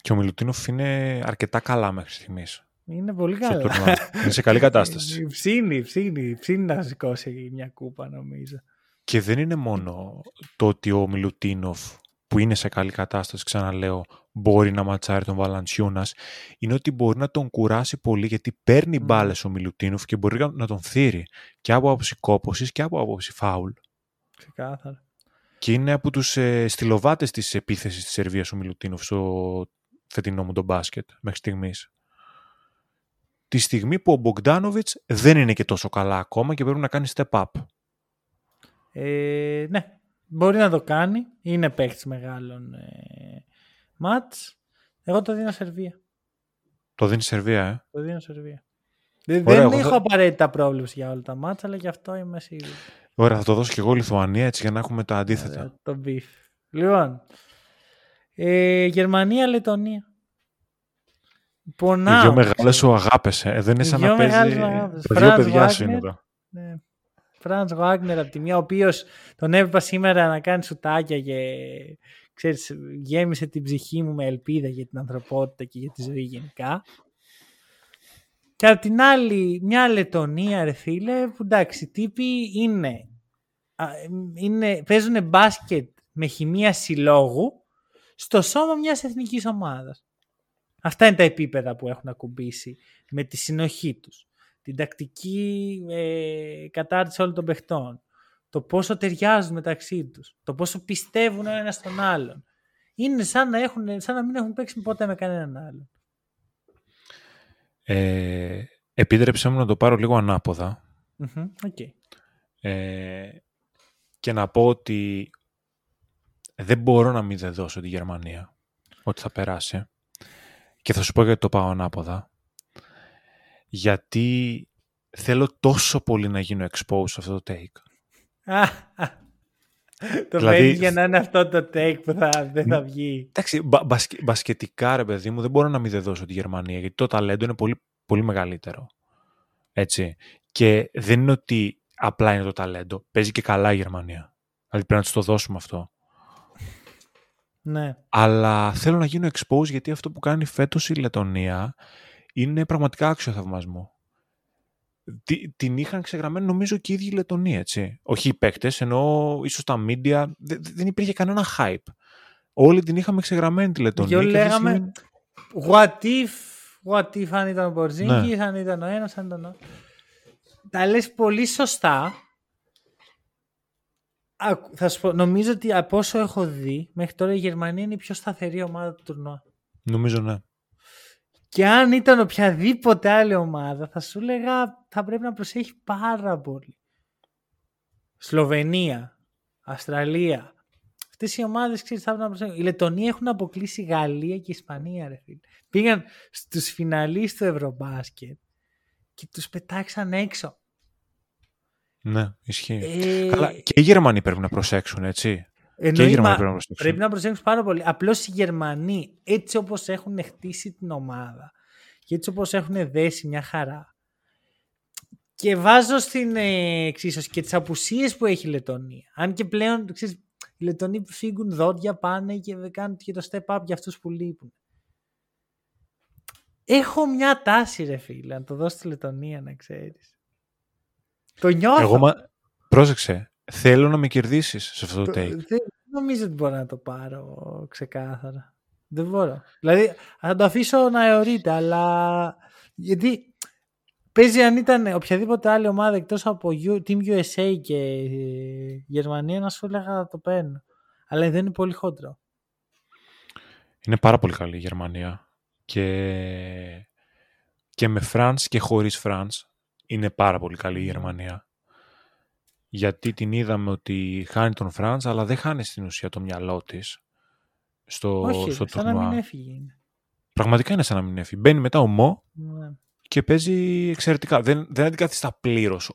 Και ο Μιλουτίνοφ είναι αρκετά καλά μέχρι στιγμής. Είναι πολύ καλά. Είναι σε καλή κατάσταση. Ψήνει να σηκώσει μια κούπα, νομίζω. Και δεν είναι μόνο το ότι ο Μιλουτίνοφ, που είναι σε καλή κατάσταση, ξαναλέω, μπορεί να ματσάρει τον Βαλαντσιούνας, είναι ότι μπορεί να τον κουράσει πολύ, γιατί παίρνει μπάλες ο Μιλουτίνοφ και μπορεί να τον θύρει και από άποψη κόπωσης και από άποψη φάουλ. Ξεκάθαρα. Και είναι από τους στυλοβάτες της επίθεσης της Σερβίας ο Μιλουτίνοφ στο φετινό Μουντομπάσκετ μέχρι στιγμής. Τη στιγμή που ο Μπογκντάνοβιτς δεν είναι και τόσο καλά ακόμα και πρέπει να κάνει step up. Ναι. Μπορεί να το κάνει. Είναι παίκτης μεγάλων μάτς. Εγώ το δίνω Σερβία. Το δίνει Σερβία, Το δίνω Σερβία. Ωραία, δεν έχω απαραίτητα πρόβλεψη για όλα τα μάτς, αλλά γι' αυτό είμαι σίγουρος. Ωραία, θα το δώσω και εγώ Λιθουανία, έτσι, για να έχουμε τα αντίθετα. Ωραία, το beef. Λοιπόν, Γερμανία-Λετονία. Πονάω. Οι δυο μεγάλες ο αγάπες. Δεν είναι σαν να παίζει τα δυο παιδιά σύνορα. Ναι. Φραντς Βάγνερ από τη μία, ο οποίος τον έβλεπα σήμερα να κάνει σουτάκια και, ξέρεις, γέμισε την ψυχή μου με ελπίδα για την ανθρωπότητα και για τη ζωή γενικά. Και από την άλλη μια Λετονία, ρε φίλε, που εντάξει, τύποι είναι παίζουν μπάσκετ με χημεία συλλόγου στο σώμα μιας εθνικής ομάδας. Αυτά είναι τα επίπεδα που έχουν ακουμπήσει με τη συνοχή τους, την τακτική κατάρτιση όλων των παιχτών, το πόσο ταιριάζουν μεταξύ τους, το πόσο πιστεύουν ο ένας στον άλλον. Είναι σαν να μην έχουν παίξει ποτέ με κανέναν άλλον. Επίτρεψέ μου να το πάρω λίγο ανάποδα. Okay. Και να πω ότι δεν μπορώ να μην δεδώσω τη Γερμανία ότι θα περάσει. Και θα σου πω γιατί το πάω ανάποδα. Γιατί θέλω τόσο πολύ να γίνω exposed σε αυτό το take. Το παίρνει για να είναι αυτό το take που δεν θα βγει. Εντάξει, μπασκετικά, ρε παιδί μου, δεν μπορώ να μην δεδώσω τη Γερμανία, γιατί το ταλέντο είναι πολύ, πολύ μεγαλύτερο. Έτσι. Και δεν είναι ότι απλά είναι το ταλέντο. Παίζει και καλά η Γερμανία. Δηλαδή πρέπει να τους το δώσουμε αυτό. Ναι. Αλλά θέλω να γίνω expose, γιατί αυτό που κάνει φέτος η Λετονία είναι πραγματικά άξιο θαυμασμό. Την είχαν ξεγραμμένη νομίζω και οι ίδιοι οι Λετονοί, έτσι. Όχι οι παίκτες, ενώ ίσως τα media δεν υπήρχε κανένα hype. Όλοι την είχαμε ξεγραμμένη τη Λετονία. Και λέγαμε σημαίνει... what if αν ήταν ο Μπορζίνκι, ναι. Αν ήταν ο ένας, αν ήταν ο... Τα λες πολύ σωστά. Θα σου πω, νομίζω ότι από όσο έχω δει μέχρι τώρα η Γερμανία είναι η πιο σταθερή ομάδα του τουρνουά. Νομίζω ναι. Και αν ήταν οποιαδήποτε άλλη ομάδα θα σου έλεγα θα πρέπει να προσέχει πάρα πολύ. Σλοβενία, Αυστραλία. Αυτές οι ομάδες ξέρεις θα πρέπει να προσέχουν. Οι Λετονοί έχουν αποκλείσει Γαλλία και Ισπανία, ρε φίλε. Πήγαν στους φιναλείς του Ευρωμπάσκετ και τους πετάξαν έξω. Ναι, ισχύει. Καλά, και οι Γερμανοί πρέπει να προσέξουν, έτσι. Και οι Γερμανοί πρέπει να προσέξουν πάρα πολύ. Απλώς οι Γερμανοί, έτσι όπως έχουν χτίσει την ομάδα και έτσι όπως έχουν δέσει μια χαρά. Και βάζω στην εξίσωση και τις απουσίες που έχει η Λετονία. Αν και πλέον, ξέρεις, οι Λετονοί φύγουν δόντια, πάνε και κάνουν και το step up για αυτούς που λείπουν. Έχω μια τάση, ρε φίλε, να το δω στη Λετονία, να ξέρεις. Το νιώθω. Πρόσεξε, θέλω να με κερδίσεις σε αυτό το take. Δεν νομίζω ότι μπορώ να το πάρω ξεκάθαρα. Δεν μπορώ. Δηλαδή, θα το αφήσω να αιωρείται, αλλά... Γιατί παίζει αν ήταν οποιαδήποτε άλλη ομάδα εκτός από Team USA και Γερμανία, να σου έλεγα να το παίρνω. Αλλά δεν είναι πολύ χοντρό. Είναι πάρα πολύ καλή η Γερμανία. Και με Φραντς και χωρίς Φραντς. Είναι πάρα πολύ καλή η Γερμανία. Γιατί την είδαμε ότι χάνει τον Φραντς, αλλά δεν χάνει στην ουσία το μυαλό της στο τουρνουά. Σαν να μην έφυγε. Πραγματικά είναι σαν να μην έφυγε. Μπαίνει μετά ο Μο και παίζει εξαιρετικά. Δεν αντικαθιστά πλήρως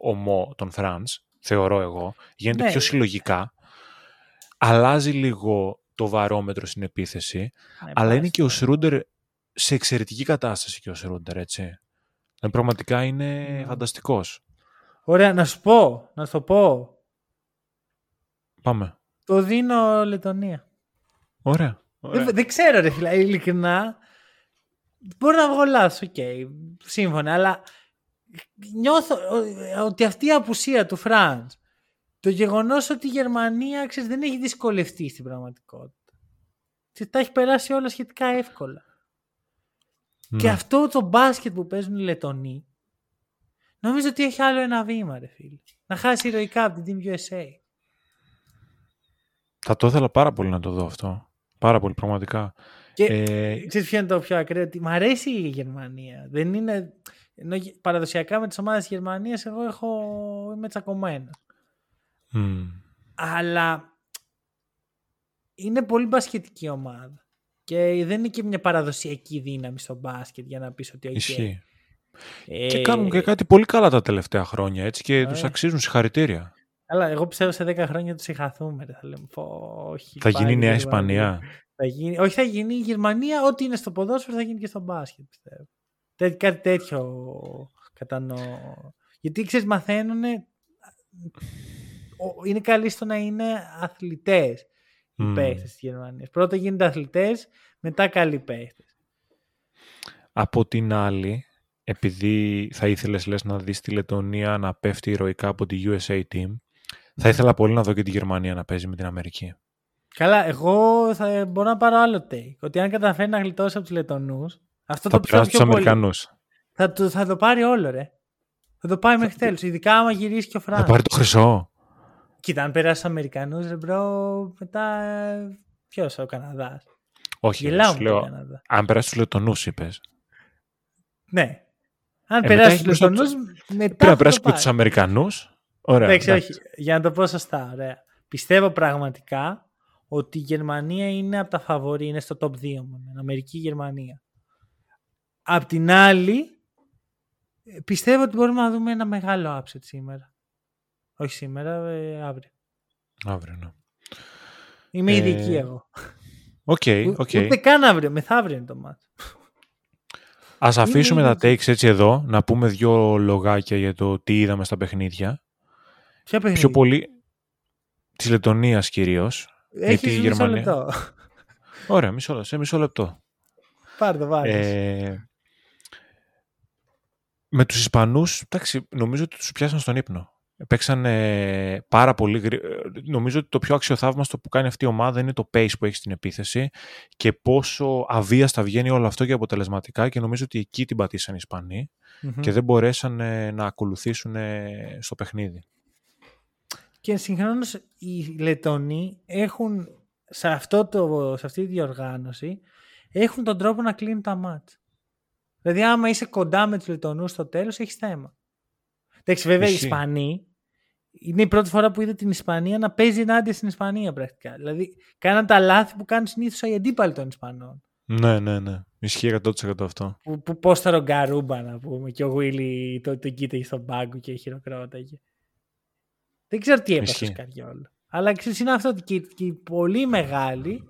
ο Μο τον Φραντς, θεωρώ εγώ. Γίνεται πιο συλλογικά. Αλλάζει λίγο το βαρόμετρο στην επίθεση. Ναι, αλλά είναι και ο Σρούντερ σε εξαιρετική κατάσταση και ο Σρούντερ, έτσι. Πραγματικά είναι φανταστικός. Ωραία, να σου το πω. Πάμε. Το δίνω Λετονία. Ωραία. Δεν ξέρω ρε φίλα, ειλικρινά. Μπορεί να βγω λάθος, okay, σύμφωνα, αλλά νιώθω ότι αυτή η απουσία του Φραντς, το γεγονός ότι η Γερμανία, ξέρεις, δεν έχει δυσκολευτεί στην πραγματικότητα. Τα έχει περάσει όλα σχετικά εύκολα. Και αυτό το μπάσκετ που παίζουν οι Λετονοί, νομίζω ότι έχει άλλο ένα βήμα, ρε φίλε. Να χάσει ηρωικά από την Team USA. Θα το ήθελα πάρα πολύ να το δω αυτό. Πάρα πολύ, πραγματικά. Και ξέρεις ποιο είναι το πιο ακραίο, ότι μ' αρέσει η Γερμανία. Δεν είναι... Ενώ παραδοσιακά με τις ομάδες της Γερμανίας εγώ είμαι τσακωμένο. Αλλά είναι πολύ μπασκετική ομάδα. Και δεν είναι και μια παραδοσιακή δύναμη στο μπάσκετ για να πεις ότι okay. Ισχύει. Και κάνουν και κάτι πολύ καλά τα τελευταία χρόνια, έτσι, και τους αξίζουν συγχαρητήρια. Αλλά εγώ πιστεύω σε 10 χρόνια τους συγχαθούμε. Θα λέμε, όχι, θα γίνει η Νέα Ισπανία. Όχι, θα γίνει η Γερμανία. Ό,τι είναι στο ποδόσφαιρο θα γίνει και στο μπάσκετ, πιστεύω. Κάτι τέτοιο κατανοώ. Γιατί ξέρεις, μαθαίνουν. Είναι καλοί στο να είναι αθλητές. Παίχτες της Γερμανίας. Πρώτα γίνονται αθλητές, μετά καλοί παίχτες. Από την άλλη, επειδή θα ήθελες λες να δεις τη Λετονία να πέφτει ηρωικά από τη USA team, θα ήθελα πολύ να δω και τη Γερμανία να παίζει με την Αμερική. Καλά, εγώ θα μπορώ να πάρω άλλο take. Ότι αν καταφέρει να γλιτώσει από τους Λετονούς, αυτό θα το πιστεύω πιο πολύ. Θα το πάρει όλο, ρε. Θα το πάει μέχρι τέλος. Ειδικά άμα γυρίσει και ο Φράνς. Θα πάρει το χρυσό. Κοίτα, αν περάσει στους Αμερικανούς, ρε μπρο, μετά ποιος, ο Καναδάς. Όχι, λέω, Καναδά. Αν περάσει στους Λετονούς, είπες. Ναι. Αν περάσει στους Λετονούς, μετά πρέπει να περάσει και τους Αμερικανούς. Ωραία. Εντάξει, όχι. Για να το πω σωστά, ωραία. Πιστεύω πραγματικά ότι η Γερμανία είναι από τα φαβορί, είναι στο top 2 μου. Αμερική, Γερμανία. Απ' την άλλη, πιστεύω ότι μπορούμε να δούμε ένα μεγάλο upset σήμερα. Όχι σήμερα, αύριο. Αύριο, ναι. Είμαι ειδική εγώ. Οκ. Ούτε καν αύριο, μεθαύριο είναι το μάτι. Ας αφήσουμε τα takes έτσι εδώ, να πούμε δύο λογάκια για το τι είδαμε στα παιχνίδια. Ποια παιχνίδια? Πιο πολύ της Λετονίας κυρίως. Έχεις μισό Γερμανία... λεπτό. Ωραία, μισό λεπτό. Πάρ' το, με τους Ισπανούς, εντάξει, νομίζω ότι τους πιάσαν στον ύπνο. Παίξαν πάρα πολύ νομίζω ότι το πιο αξιοθαύμαστο που κάνει αυτή η ομάδα είναι το pace που έχει στην επίθεση και πόσο αβίαστα βγαίνει όλο αυτό και αποτελεσματικά, και νομίζω ότι εκεί την πατήσαν οι Ισπανοί και δεν μπορέσαν να ακολουθήσουν στο παιχνίδι. Και συγχρόνως οι Λετονοί έχουν σε αυτή τη διοργάνωση έχουν τον τρόπο να κλείνουν τα μάτς. Δηλαδή άμα είσαι κοντά με τους Λετονούς στο τέλος έχεις θέμα. Εντάξει, βέβαια οι Ισπανοί, είναι η πρώτη φορά που είδα την Ισπανία να παίζει ενάντια στην Ισπανία πρακτικά. Δηλαδή κάναν τα λάθη που κάνουν συνήθως οι αντίπαλοι των Ισπανών. Ναι. Ισχύει 100% αυτό. Που πώς θα ρογκαρούμπα να πούμε, και ο Γουίλι τον κοίταγε στον πάγκο και χειροκρόταγε. Δεν ξέρω τι έπασε ο Καριόλ. Αλλά είναι αυτό ότι και οι πολύ μεγάλοι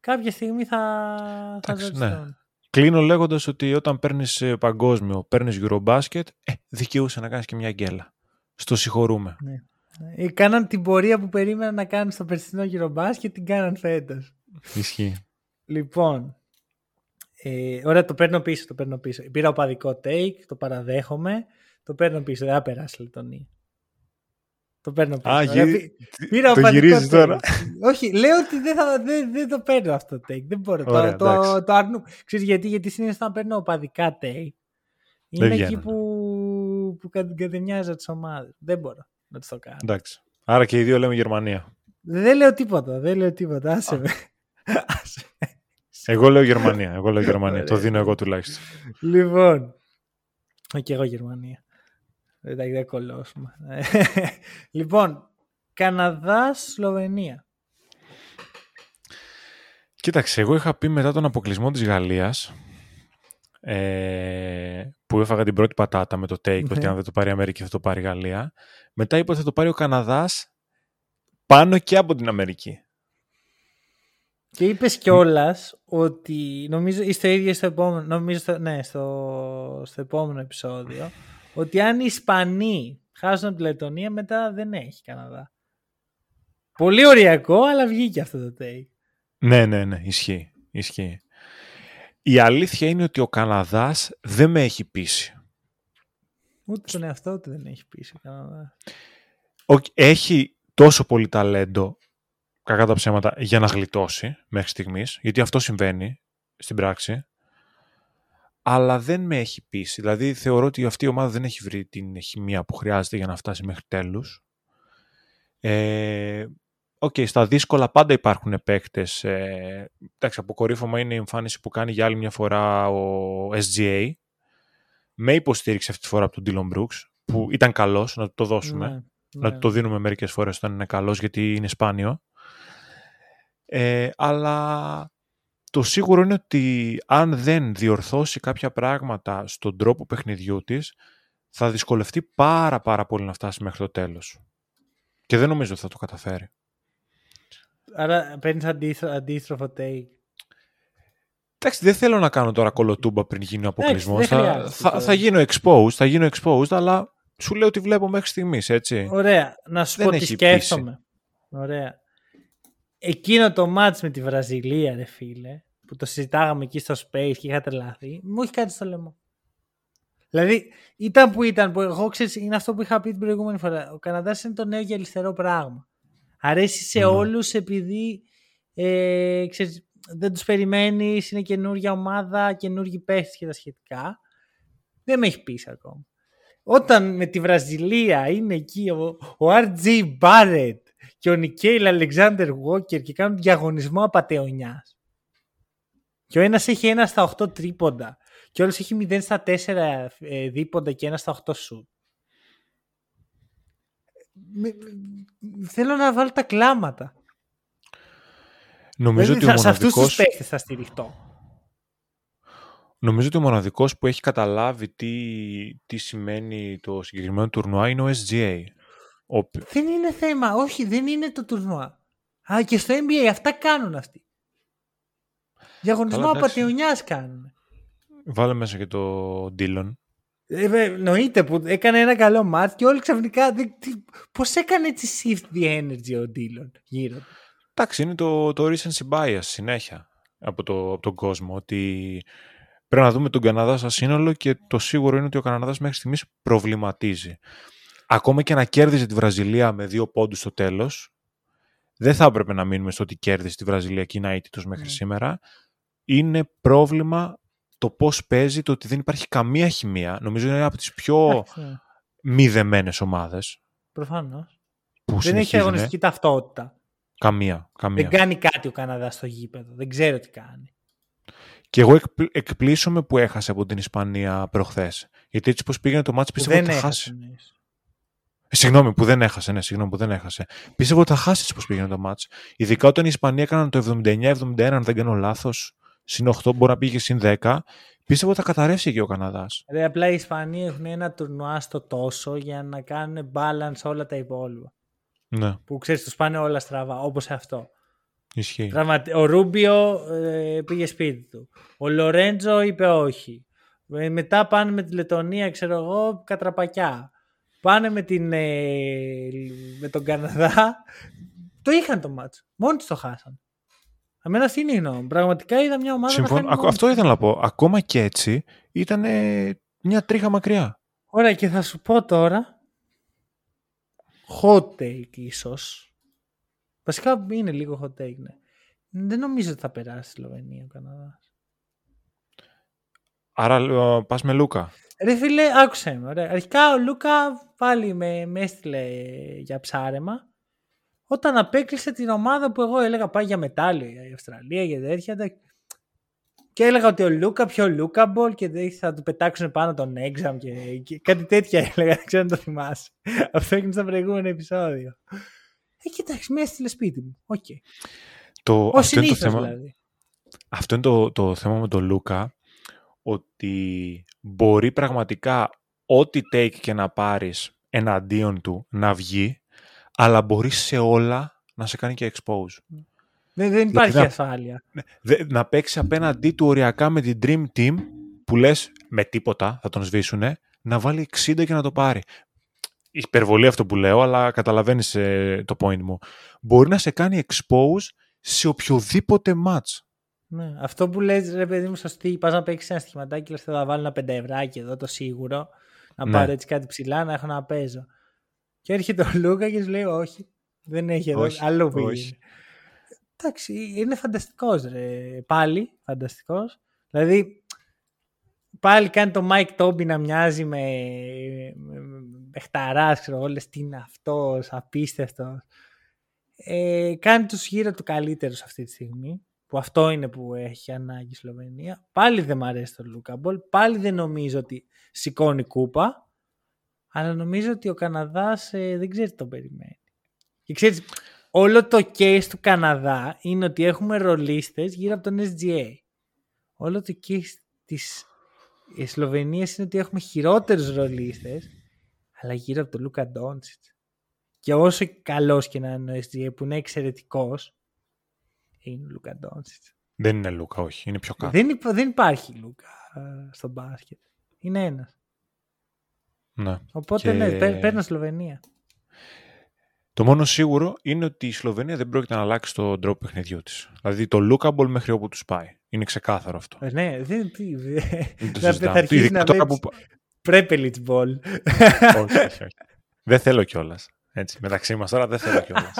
κάποια στιγμή θα ζωτιστούν. Κλείνω λέγοντας ότι όταν παίρνεις παγκόσμιο, παίρνεις Eurobasket, δικαιούσε να κάνεις και μια γκέλα. Στο συγχωρούμε. Ναι. Κάναν την πορεία που περίμεναν να κάνουν στο περσινό Eurobasket, την κάναν φέτος. Ισχύει. Λοιπόν, ωραία, το παίρνω πίσω. Πήρα οπαδικό take, το παραδέχομαι, το παίρνω πίσω. Δεν θα περάσει Λετονία. Το παίρνω πίσω. Το γυρίζεις τώρα. Όχι, λέω ότι δεν το παίρνω αυτό το take. Δεν μπορώ. Ωραία, το αρνούμαι. Ξέρεις γιατί συνήθως όταν παίρνω οπαδικά take είναι εκεί που κατεμοιάζω τις ομάδες. Δεν μπορώ να το κάνω. Εντάξει. Άρα και οι δύο λέμε Γερμανία. Δεν λέω τίποτα. Άσε με. Εγώ λέω Γερμανία. Το δίνω εγώ τουλάχιστον. Λοιπόν. Και εγώ Γερμανία. Δεν κολλώσουμε. Λοιπόν, Καναδάς, Σλοβενία. Κοίταξε, εγώ είχα πει μετά τον αποκλεισμό της Γαλλίας που έφαγα την πρώτη πατάτα με το take ότι αν δεν το πάρει η Αμερική θα το πάρει η Γαλλία. Μετά είπα ότι θα το πάρει ο Καναδάς πάνω και από την Αμερική. Και είπες κιόλας ότι νομίζω είστε ίδιοι στο επόμενο, στο επόμενο επεισόδιο, ότι αν οι Ισπανοί χάσουν από τη Λετονία, μετά δεν έχει Καναδά. Πολύ ωριακό, αλλά βγήκε αυτό το take. Ναι, ισχύει. Η αλήθεια είναι ότι ο Καναδάς δεν με έχει πείσει. Ούτε τον εαυτό του δεν έχει πείσει ο Καναδάς. Έχει τόσο πολύ ταλέντο, κακά τα ψέματα, για να γλιτώσει μέχρι στιγμής, γιατί αυτό συμβαίνει στην πράξη. Αλλά δεν με έχει πείσει. Δηλαδή θεωρώ ότι αυτή η ομάδα δεν έχει βρει την χημεία που χρειάζεται για να φτάσει μέχρι τέλους. Στα δύσκολα πάντα υπάρχουν παίκτες. Εντάξει, αποκορύφωμα είναι η εμφάνιση που κάνει για άλλη μια φορά ο SGA. Με υποστήριξε αυτή τη φορά από τον Dylan Brooks, που ήταν καλός, να του το δώσουμε. Να του το δίνουμε μερικές φορές όταν είναι καλός, γιατί είναι σπάνιο. Αλλά... το σίγουρο είναι ότι αν δεν διορθώσει κάποια πράγματα στον τρόπο παιχνιδιού της, θα δυσκολευτεί πάρα πολύ να φτάσει μέχρι το τέλος. Και δεν νομίζω ότι θα το καταφέρει. Άρα παίρνεις αντίστροφο take. Εντάξει, δεν θέλω να κάνω τώρα κολοτούμπα πριν γίνει ο αποκλεισμός. Θα γίνω exposed, αλλά σου λέω ότι βλέπω μέχρι στιγμής, έτσι. Ωραία, να σου πω τι σκέφτομαι. Ωραία. Εκείνο το μάτς με τη Βραζιλία, ρε φίλε, που το συζητάγαμε εκεί στο Space και είχα τρελαθεί, μου έχει κάτι στο λαιμό. Δηλαδή, ήταν που εγώ ξέρεις, είναι αυτό που είχα πει την προηγούμενη φορά. Ο Καναδάς είναι το νέο και αριστερό πράγμα. Αρέσει σε όλους επειδή ξέρεις, δεν τους περιμένεις, είναι καινούργια ομάδα, καινούργιοι παίχτες και τα σχετικά. Δεν με έχει πείσει ακόμα. Όταν με τη Βραζιλία είναι εκεί ο RG Barrett και ο Νικέιλ Αλεξάνδερ Walker και κάνουν διαγωνισμό απατεωνιάς. Και ο ένας έχει 1 στα 8 τρίποντα και όλος έχει 0 στα 4 δίποντα και 1 στα 8 σουτ. Θέλω να βάλω τα κλάματα. Νομίζω ότι σε αυτούς τους παίκτες θα στηριχτώ. Νομίζω ότι ο μοναδικός που έχει καταλάβει τι σημαίνει το συγκεκριμένο τουρνουά είναι ο SGA. Δεν είναι θέμα, όχι, δεν είναι το τουρνουά. Α, και στο NBA αυτά κάνουν αυτοί. Διαγωνισμό απατεωνιάς κάνουν. Βάλε μέσα και το Ντίλον. Εννοείται που έκανε ένα καλό μάτς και όλοι ξαφνικά. Πώς έκανε έτσι shift the energy ο Ντίλον γύρω. Εντάξει, είναι το recency bias συνέχεια από τον κόσμο, ότι πρέπει να δούμε τον Καναδά σαν σύνολο, και το σίγουρο είναι ότι ο Καναδάς μέχρι στιγμής προβληματίζει. Ακόμα και να κέρδιζε τη Βραζιλία με 2 πόντους στο τέλος, δεν θα έπρεπε να μείνουμε στο ότι κέρδιζε τη Βραζιλία και είναι αίτητος μέχρι σήμερα. Είναι πρόβλημα το πώς παίζει, το ότι δεν υπάρχει καμία χημεία. Νομίζω είναι από τις πιο μη δεμένες ομάδες. Προφανώς. Δεν έχει αγωνιστική ταυτότητα. Καμία. Δεν κάνει κάτι ο Καναδάς στο γήπεδο. Δεν ξέρω τι κάνει. Και εγώ εκπλήσωμαι που έχασε από την Ισπανία προχθές. Γιατί έτσι πως πήγαινε το μάτς, πίστευα ότι θα χάσει. Συγγνώμη, που δεν έχασε. Πίστευα ότι θα χάσει έτσι πως πήγαινε το μάτς. Ειδικά όταν η Ισπανία έκαναν το 79-71, αν δεν κάνω λάθος, συν 8, μπορεί να πήγε συν 10. Πίστευα ότι θα καταρρεύσει και ο Καναδάς. Απλά οι Ισπανοί έχουν ένα τουρνουά στο τόσο για να κάνουν balance όλα τα υπόλοιπα. Ναι. Που ξέρεις, τους πάνε όλα στραβά, όπως αυτό. Ισχύει. Ο Ρούμπιο πήγε σπίτι του. Ο Λορέντζο είπε όχι. Μετά πάνε με τη Λετονία, ξέρω εγώ, κατραπακιά. Πάνε με τον Καναδά. Το είχαν το μάτσο. Μόνοι τους το χάσαν. Αμένα αυτή είναι η γνώμη. Πραγματικά είδα μια ομάδα. Αυτό ήθελα να πω. Ακόμα και έτσι ήταν μια τρίχα μακριά. Ωραία, και θα σου πω τώρα. Hot take ίσως. Βασικά είναι λίγο hot take, ναι. Δεν νομίζω ότι θα περάσει στη Σλοβενία ο Καναδάς. Άρα πας με Λούκα. Ρε φίλε, άκουσε με. Ωραία. Αρχικά ο Λούκα πάλι με έστειλε για ψάρεμα. Όταν απέκλεισε την ομάδα που εγώ έλεγα πάει για μετάλλιο, για η Αυστραλία, για τέτοια. Και έλεγα ότι ο Λούκα πιο Λούκαμπολ και θα του πετάξουν πάνω τον έξαμ και κάτι τέτοια έλεγα, δεν ξέρω αν το θυμάσαι. Αυτό έγινε στο προηγούμενο επεισόδιο. Κοιτάξτε, με έστειλε σπίτι μου. Okay. Ως συνήθως δηλαδή. Αυτό είναι το θέμα με τον Λούκα, ότι μπορεί πραγματικά ό,τι take και να πάρεις εναντίον του να βγει, αλλά μπορεί σε όλα να σε κάνει και expose. Δεν υπάρχει ασφάλεια. Να παίξει απέναντί του οριακά με την Dream Team που λες με τίποτα θα τον σβήσουνε, να βάλει 60 και να το πάρει. Υπερβολή αυτό που λέω, αλλά καταλαβαίνεις το point μου. Μπορεί να σε κάνει expose σε οποιοδήποτε match. Ναι, αυτό που λες ρε παιδί μου σωστή, πας να παίξεις ένα στοιχηματάκι, λες θα βάλω ένα 5 ευράκι εδώ το σίγουρο, να πάρω έτσι κάτι ψηλά, να έχω να παίζω. Και έρχεται ο Λούκα και σου λέει όχι, δεν έχει εδώ, αλλού πήγε. Εντάξει, είναι φανταστικός ρε, πάλι φανταστικός. Δηλαδή πάλι κάνει το Mike Toby να μοιάζει με χταράς, ξέρω όλες τι είναι αυτός, απίστευτος. Κάνει τους γύρω του καλύτερους αυτή τη στιγμή, που αυτό είναι που έχει ανάγκη η Σλοβενία. Πάλι δεν μ' αρέσει το Λούκαμπολ, πάλι δεν νομίζω ότι σηκώνει κούπα, αλλά νομίζω ότι ο Καναδάς δεν ξέρει τι τον περιμένει. Και ξέρεις, όλο το case του Καναδά είναι ότι έχουμε ρολίστες γύρω από τον SGA. Όλο το case της Σλοβενίας είναι ότι έχουμε χειρότερους ρολίστες, αλλά γύρω από τον Λούκα Ντόντσιτς. Και όσο καλός και να είναι ο SGA που είναι εξαιρετικός, είναι ο Λούκα Ντόντσιτς. Δεν είναι Λούκα, όχι. Είναι πιο κάτω. Δεν υπάρχει Λούκα στο μπάσκετ. Είναι ένας. Ναι. Οπότε και... ναι, παίρνω Σλοβενία. Το μόνο σίγουρο είναι ότι η Σλοβενία δεν πρόκειται να αλλάξει τον τρόπο παιχνιδιού της. Δηλαδή το Λούκαμπολ μέχρι όπου τους πάει. Είναι ξεκάθαρο αυτό. Ναι, δεν το συζητάμε. Πρέπελιτς μπολ. Όχι. Δεν θέλω κιόλας. Έτσι, μεταξύ μας τώρα δεν θέλω κιόλας.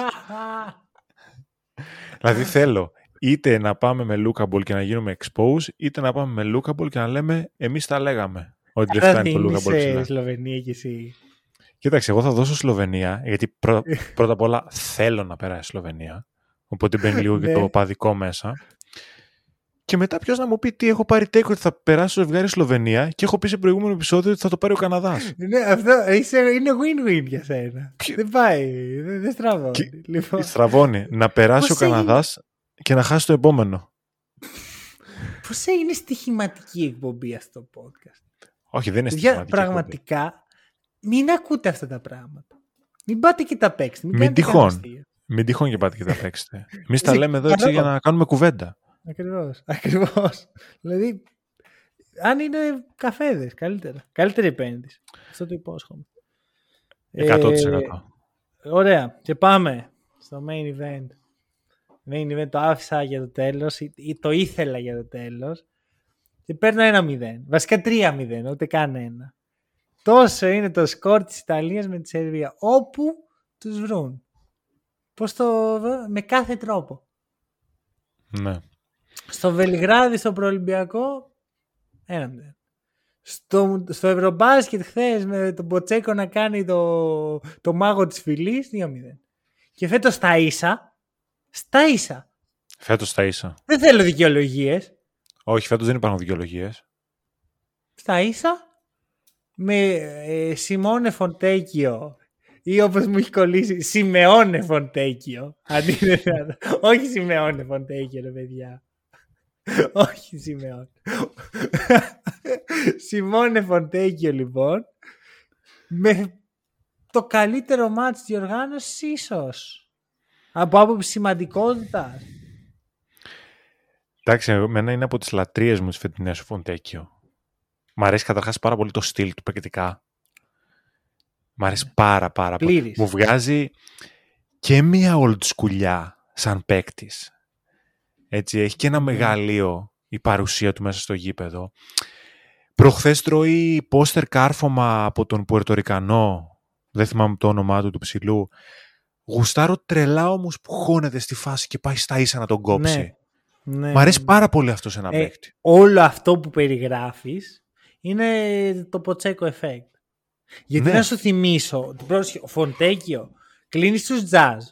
Δηλαδή θέλω είτε να πάμε με Λούκαμπολ και να γίνουμε expose, είτε να πάμε με Λούκαμπολ και να λέμε εμείς τα λέγαμε. Ότι δεν φτάνει το Λούκαμπολ ψηλά. Σλοβενία και εσύ. Κοίταξε, εγώ θα δώσω Σλοβενία, γιατί πρώτα απ' όλα θέλω να περάσει Σλοβενία. Οπότε μπαίνει λίγο και το παδικό μέσα. Και μετά ποιος να μου πει τι έχω πάρει take ότι θα περάσει το ζευγάρι Σλοβενία και έχω πει σε προηγούμενο επεισόδιο ότι θα το πάρει ο Καναδάς. Ναι, αυτό είναι win-win για σένα. Δεν πάει, δεν στραβώνει. Στραβώνει. Να περάσει ο Καναδάς και να χάσει το επόμενο. Πώς έγινε στοιχηματική εκπομπή αυτό το podcast? Όχι, δεν είναι στοιχηματική. Πραγματικά. Μην ακούτε αυτά τα πράγματα. Μην πάτε και τα παίξτε. Μην τυχόν και πάτε και τα παίξτε. Εμείς τα λέμε εδώ έτσι για να κάνουμε κουβέντα. Ακριβώς. Δηλαδή, αν είναι καφέδες, καλύτερα. Καλύτερη επένδυση. Αυτό το υπόσχομαι. 100%. Ωραία. Και πάμε στο main event. main event το άφησα για το τέλος ή το ήθελα για το τέλος και παίρνω 1-0. Βασικά 3-0, ούτε καν ένα. Τόσο είναι το σκορ της Ιταλίας με τη Σερβία. Όπου τους βρουν. Πώς το... με κάθε τρόπο. Ναι. Στο Βελιγράδι, στο προολυμπιακό, 1-0. Στο Ευρωμπάσκετ χθες με τον Ποτσέκο να κάνει το μάγο της φυλής, 2-0. Και φέτος τα ίσα. Στα ίσα. Φέτος τα ίσα. Δεν θέλω δικαιολογίες. Όχι, φέτος δεν υπάρχουν δικαιολογίες. Στα ίσα. Με Σιμώνε Φοντέκιο ή όπως μου έχει κολλήσει Σιμεώνε Φοντέκιο. Όχι Σιμεώνε Φοντέκιο, ρε παιδιά. Όχι Σιμεώνε. Σιμώνε Φοντέκιο λοιπόν. Με το καλύτερο μάτς της διοργάνωσης ίσως. Από άποψη σημαντικότητας. Εντάξει, εμένα είναι από τις λατρείες μου της φετινές ο Φοντέκιο. Μ' αρέσει καταρχάς πάρα πολύ το στυλ του παικτικά. Μ' αρέσει πάρα πολύ. Μου βγάζει και μία old σκουλιά σαν παίκτης. Έτσι, έχει και ένα μεγαλείο η παρουσία του μέσα στο γήπεδο. Προχθές τρώει πόστερ κάρφωμα από τον Πουερτορικανό. Δεν θυμάμαι το όνομά του ψηλού. Γουστάρω τρελά όμως που χώνεται στη φάση και πάει στα ίσα να τον κόψει. Ναι. Ναι. Μ' αρέσει πάρα πολύ αυτό σε ένα παίκτη. Όλο αυτό που περιγράφεις είναι το ποτσέκο effect. Γιατί ναι. Να σου θυμίσω, ο Φοντέκιο κλείνει στους τζαζ.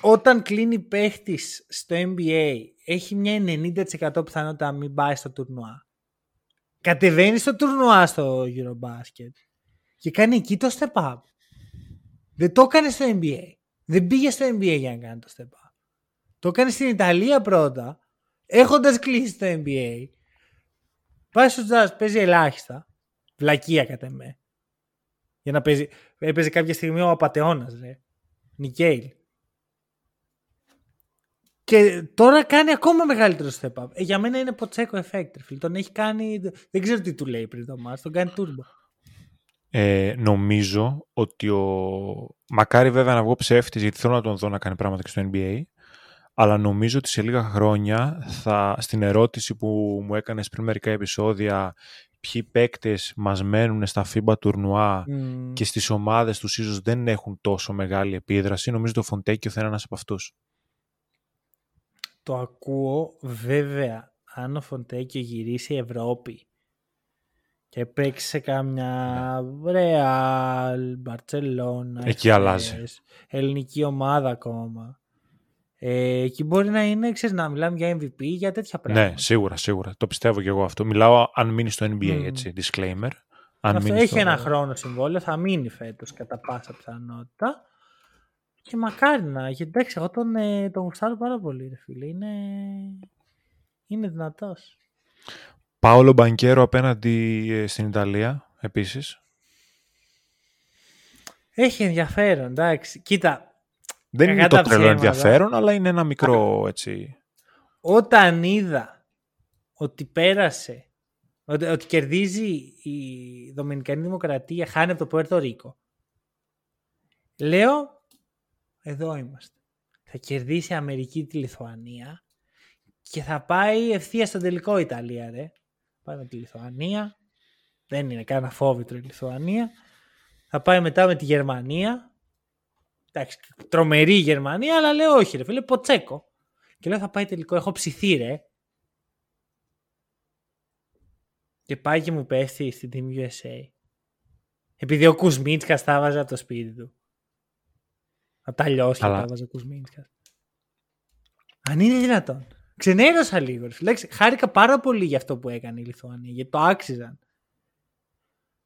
Όταν κλείνει παίχτης στο NBA, έχει μια 90% πιθανότητα να μην πάει στο τουρνουά. Κατεβαίνει στο τουρνουά στο Eurobasket και κάνει εκεί το step up. Δεν το έκανε στο NBA. Δεν πήγε στο NBA για να κάνει το step up. Το έκανε στην Ιταλία πρώτα, έχοντας κλείσει το NBA. Πάει στο jazz, παίζει ελάχιστα. Βλακεία κατά με. Για να παίζει. Έπαιζε κάποια στιγμή ο Απατεώνας, ρε. Νικέιλ. Και τώρα κάνει ακόμα μεγαλύτερο step up. Για μένα είναι ποτσέκο effect. Φίλ. Τον έχει κάνει. Δεν ξέρω τι του λέει πριν το μάτς. Τον κάνει turbo. Νομίζω ότι μακάρι βέβαια να βγω ψεύτης, γιατί θέλω να τον δω να κάνει πράγματα και στο NBA. Αλλά νομίζω ότι σε λίγα χρόνια στην ερώτηση που μου έκανες πριν μερικά επεισόδια, ποιοι παίκτες μας μένουν στα FIBA τουρνουά και στις ομάδες τους ίσως δεν έχουν τόσο μεγάλη επίδραση, νομίζω το Φοντέκιο θα είναι ένας από αυτούς. Το ακούω βέβαια. Αν ο Φοντέκιο γυρίσει Ευρώπη και παίξει σε κάμια Ρεάλ, Μπαρτσελώνα, εκεί αλλάζει. Ελληνική ομάδα ακόμα. Εκεί μπορεί να είναι, ξέρεις, να μιλάμε για MVP, για τέτοια πράγματα. Ναι, σίγουρα. Το πιστεύω και εγώ αυτό. Μιλάω αν μείνει στο NBA, έτσι, disclaimer. Αν αυτό έχει ένα χρόνο συμβόλαιο, θα μείνει φέτος κατά πάσα πιθανότητα. Και μακάρι να, γιατί εντάξει, εγώ τον γουστάρω πάρα πολύ, ρε φίλε. Είναι δυνατός. Πάολο Μπανκέρο απέναντι στην Ιταλία, επίσης. Έχει ενδιαφέρον, εντάξει. Κοίτα. Δεν είναι το τρελό ενδιαφέρον, αλλά είναι ένα μικρό έτσι. Όταν είδα ότι πέρασε, ότι κερδίζει η Δομινικανή Δημοκρατία, χάνει από το Πουέρτο Ρίκο. Λέω, εδώ είμαστε. Θα κερδίσει η Αμερική τη Λιθουανία και θα πάει ευθεία στον τελικό Ιταλία, ρε. Πάει με τη Λιθουανία. Δεν είναι καν αφόβητρο η Λιθουανία. Θα πάει μετά με τη Γερμανία. Εντάξει, τρομερή Γερμανία, αλλά λέω όχι, ρε φίλε, ποτσέκο. Και λέω θα πάει τελικό, έχω ψηθεί, ρε. Και πάει και μου πέφτει στην Team USA. Επειδή ο Κουσμίτσκας τα βάζε από το σπίτι του. Από τα λιώσια τα βάζε ο Κουσμίτσκας. Αν είναι δυνατόν. Ξενέρωσα λίγο, ρε φίλε. Χάρηκα πάρα πολύ για αυτό που έκανε η Λιθουανία, γιατί το άξιζαν.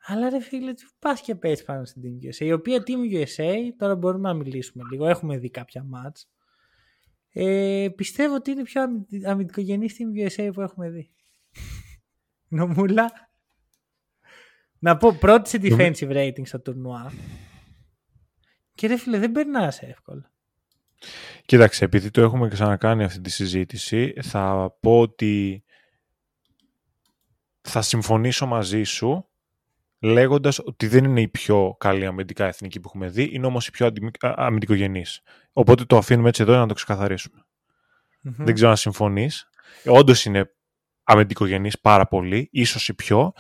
Αλλά ρε φίλε, πας και πες πάνω στην Team USA, η οποία Team USA, τώρα μπορούμε να μιλήσουμε λίγο, έχουμε δει κάποια μάτς. Πιστεύω ότι είναι η πιο αμυντικογενής Team USA που έχουμε δει. Νομούλα. Να πω πρώτη σε defensive rating στο τουρνουά. Και ρε φίλε, δεν περνάς εύκολα. Κοίταξε, επειδή το έχουμε ξανακάνει αυτή τη συζήτηση, θα πω ότι θα συμφωνήσω μαζί σου λέγοντας ότι δεν είναι η πιο καλή αμυντικά εθνική που έχουμε δει, είναι όμως η πιο αμυντικογενής. Οπότε το αφήνουμε έτσι εδώ για να το ξεκαθαρίσουμε. Mm-hmm. Δεν ξέρω αν συμφωνείς. Όντως είναι αμυντικογενής πάρα πολύ, ίσως η πιο.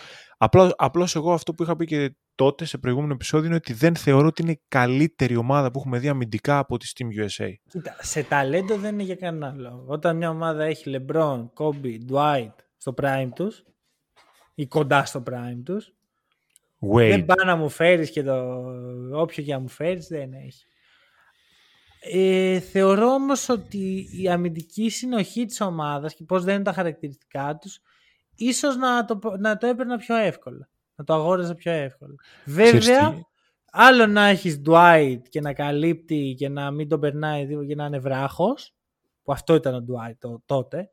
Απλώς εγώ αυτό που είχα πει και τότε σε προηγούμενο επεισόδιο είναι ότι δεν θεωρώ ότι είναι η καλύτερη ομάδα που έχουμε δει αμυντικά από τη Team USA. Κοίτα, σε ταλέντο δεν είναι για κανένα λόγο. Όταν μια ομάδα έχει LeBron, Kobe, Dwight στο prime τους ή κοντά στο prime τους, Wade. Δεν πάει να μου φέρεις και το όποιο για να μου φέρεις δεν έχει. Θεωρώ όμως ότι η αμυντική συνοχή της ομάδας και πώς δένουν τα χαρακτηριστικά τους ίσως να το έπαιρνα πιο εύκολα. Να το αγόραζα πιο εύκολα. Βέβαια, άλλο να έχεις Dwight και να καλύπτει και να μην τον περνάει και να είναι βράχος, που αυτό ήταν ο Dwight τότε.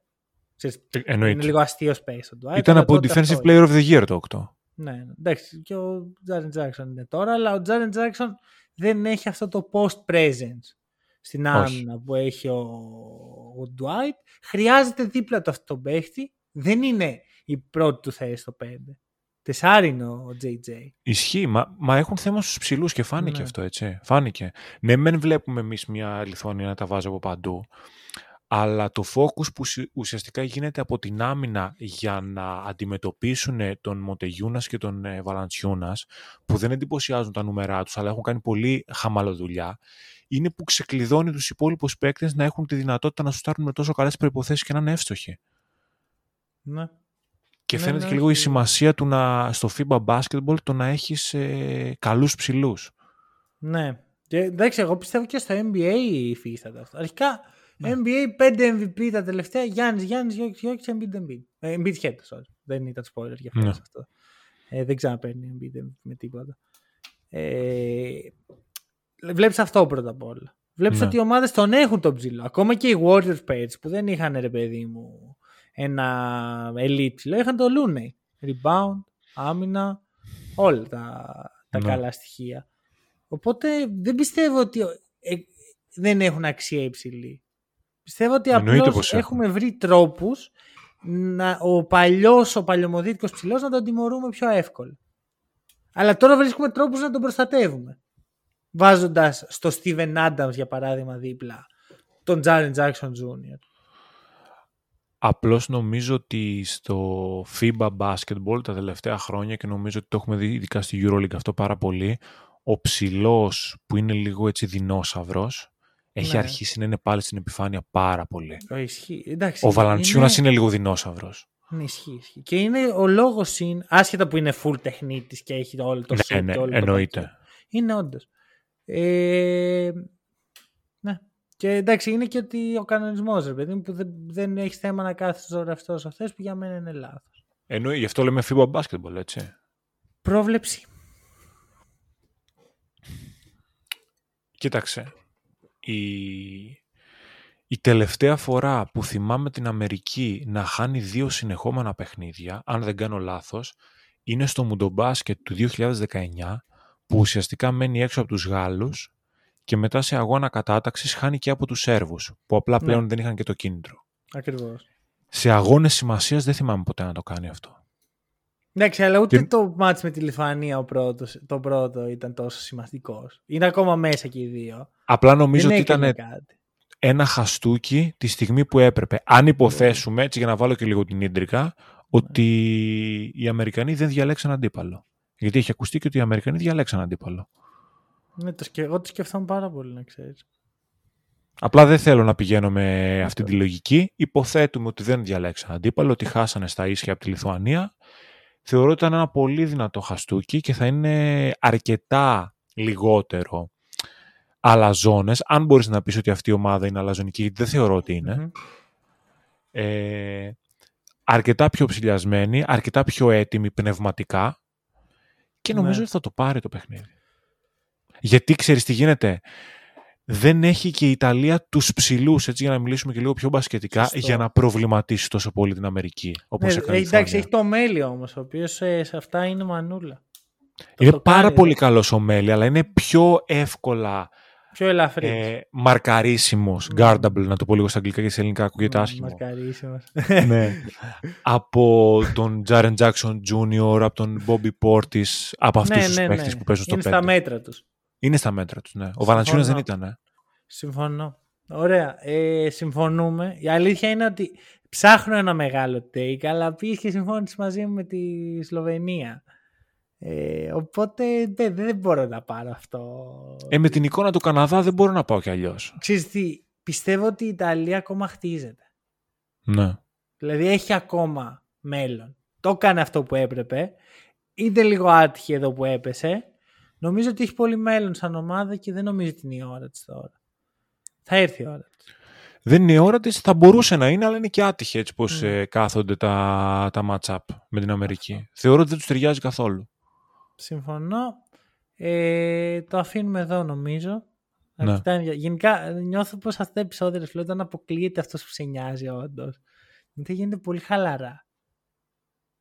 Είναι λίγο αστείος παίκτης ο Dwight. Ήταν από Defensive Player of the Year το 8. Ναι, εντάξει, και ο Τζάρεν Τζάκσον είναι τώρα, αλλά ο Τζάρεν Τζάκσον δεν έχει αυτό το post-presence στην άμυνα που έχει ο Ντουάιτ. Χρειάζεται δίπλα του αυτόν τον παίχτη. Δεν είναι η πρώτη του θέση στο 5. Τεσάρι είναι ο JJ. Ισχύει, μα έχουν θέμα στους ψηλούς και φάνηκε αυτό, έτσι. Φάνηκε. Ναι, μεν βλέπουμε εμείς μια Λιθουανία να τα βάζει από παντού, αλλά το focus που ουσιαστικά γίνεται από την άμυνα για να αντιμετωπίσουν τον Μοντεγιούνας και τον Βαλαντσιούνας, που δεν εντυπωσιάζουν τα νούμερά τους, αλλά έχουν κάνει πολύ χαμαλοδουλειά, είναι που ξεκλειδώνει τους υπόλοιπους παίκτες να έχουν τη δυνατότητα να σουτάρουν με τόσο καλές προϋποθέσεις και να είναι εύστοχοι. Ναι. Και φαίνεται και λίγο η σημασία του στο FIBA basketball το να έχεις καλούς ψηλούς. Ναι. Εντάξει, εγώ πιστεύω και στο NBA υφίσταται αυτό. Αρχικά... NBA 5 MVP τα τελευταία. Γιάννης, Γιώκης, Embiid. Embiid χέτος, δεν ήταν spoiler για φέτος αυτό. Δεν ξαναπαίρνει Embiid με τίποτα. Βλέπεις αυτό πρώτα απ' όλα. Βλέπεις ότι οι ομάδες τον έχουν τον ψηλό. Ακόμα και οι Warriors Page που δεν είχαν, ρε παιδί μου, ένα elite ψηλό, είχαν το Looney. Rebound, άμυνα, όλα τα καλά στοιχεία. Οπότε δεν πιστεύω ότι δεν έχουν αξία υψηλή. Πιστεύω ότι απλώς έχουμε βρει τρόπους ο παλαιομοδίτικος ψηλός να τον τιμωρούμε πιο εύκολα. Αλλά τώρα βρίσκουμε τρόπους να τον προστατεύουμε. Βάζοντας στο Steven Adams, για παράδειγμα, δίπλα τον Jaren Jackson Jr. Απλώς νομίζω ότι στο FIBA basketball τα τελευταία χρόνια, και νομίζω ότι το έχουμε δει ειδικά στη EuroLeague αυτό πάρα πολύ, ο ψηλός που είναι λίγο έτσι δεινόσαυρος έχει αρχίσει να είναι πάλι στην επιφάνεια πάρα πολύ. Εντάξει, ο Βαλαντσιούνας είναι λίγο δεινόσαυρος. Ναι, ισχύει. Και είναι ο λόγος, άσχετα που είναι full τεχνίτης και έχει όλο το set. Ναι, εννοείται. Είναι όντως. Ναι. Και εντάξει, είναι και ότι ο κανονισμός, ρε παιδί μου, που δεν έχει θέμα να κάθεσαι ζωγραφιστός σε αυτές που για μένα είναι λάθος. Εννοεί, γι' αυτό λέμε FIBA basketball, έτσι. Πρόβλεψη. Κοίταξε. Η τελευταία φορά που θυμάμαι την Αμερική να χάνει 2 συνεχόμενα παιχνίδια, αν δεν κάνω λάθος, είναι στο Μουντομπάσκετ του 2019, που ουσιαστικά μένει έξω από τους Γάλλους και μετά σε αγώνα κατάταξης χάνει και από τους Σέρβους, που απλά πλέον δεν είχαν και το κίνητρο. Ακριβώς. Σε αγώνες σημασίας δεν θυμάμαι ποτέ να το κάνει αυτό. Εντάξει, αλλά ούτε το μάτς με τη Λιθουανία το πρώτο ήταν τόσο σημαντικός. Είναι ακόμα μέσα και οι δύο. Απλά νομίζω ότι ήταν ένα χαστούκι τη στιγμή που έπρεπε. Αν υποθέσουμε, έτσι για να βάλω και λίγο την ίντρικα, ότι οι Αμερικανοί δεν διαλέξαν αντίπαλο. Γιατί έχει ακουστεί και ότι οι Αμερικανοί διαλέξαν αντίπαλο. Ναι, εγώ το σκεφτόμουν πάρα πολύ, να ξέρεις. Απλά δεν θέλω να πηγαίνω με αυτή τη λογική. Υποθέτουμε ότι δεν διαλέξαν αντίπαλο, ότι χάσανε στα ίσια από τη Λιθουανία. Θεωρώ ότι ήταν ένα πολύ δυνατό χαστούκι και θα είναι αρκετά λιγότερο αλαζόνες, αν μπορείς να πεις ότι αυτή η ομάδα είναι αλαζονική, γιατί δεν θεωρώ ότι είναι. Αρκετά πιο ψηλιασμένη, αρκετά πιο έτοιμη πνευματικά και νομίζω ότι θα το πάρει το παιχνίδι. Γιατί ξέρεις τι γίνεται, δεν έχει και η Ιταλία τους ψηλούς, έτσι, για να μιλήσουμε και λίγο πιο μπασκετικά, για να προβληματίσει τόσο πολύ την Αμερική. Όπως εντάξει, έχει το Μέλιο όμως, ο οποίος σε αυτά είναι μανούλα. Είναι πάρα πολύ καλός ο Μέλιο, αλλά είναι πιο εύκολα Πιο ελαφρύ. Μαρκαρίσιμος. Guardable, να το πω λίγο στα αγγλικά και σε ελληνικά ακούγεται άσχημο. Μαρκαρίσιμος. Ναι. Από τον Τζάρεν Τζάκσον Junior, από τον Bobby Portis, από αυτούς τους παίκτες που παίζουν στο 5. Είναι στα μέτρα τους. Είναι στα μέτρα τους, ναι. Ο Βαλαντσιούνας δεν ήταν, ναι. Συμφωνώ. Ωραία. Συμφωνούμε. Η αλήθεια είναι ότι ψάχνω ένα μεγάλο take, αλλά πήγες και συμφώνησες μαζί μου με τη Σλοβενία. Οπότε δεν μπορώ να πάρω αυτό. Με την εικόνα του Καναδά δεν μπορώ να πάω κι αλλιώς. Ξέρεις τι, πιστεύω ότι η Ιταλία ακόμα χτίζεται. Ναι. Δηλαδή έχει ακόμα μέλλον. Το έκανε αυτό που έπρεπε. Είτε λίγο άτυχε εδώ που έπεσε. Νομίζω ότι έχει πολύ μέλλον σαν ομάδα και δεν νομίζω ότι είναι η ώρα της τώρα. Θα έρθει η ώρα της. Δεν είναι η ώρα της, θα μπορούσε να είναι, αλλά είναι και άτυχη έτσι πως κάθονται τα match-up με την Αμερική. Αυτό. Θεωρώ ότι δεν τους ταιριάζει καθόλου. Συμφωνώ. Το αφήνουμε εδώ νομίζω. Ναι. Γενικά νιώθω πως αυτά τα επεισόδια όταν αποκλείεται αυτός που σε νοιάζει όντως. Γιατί γίνεται πολύ χαλαρά.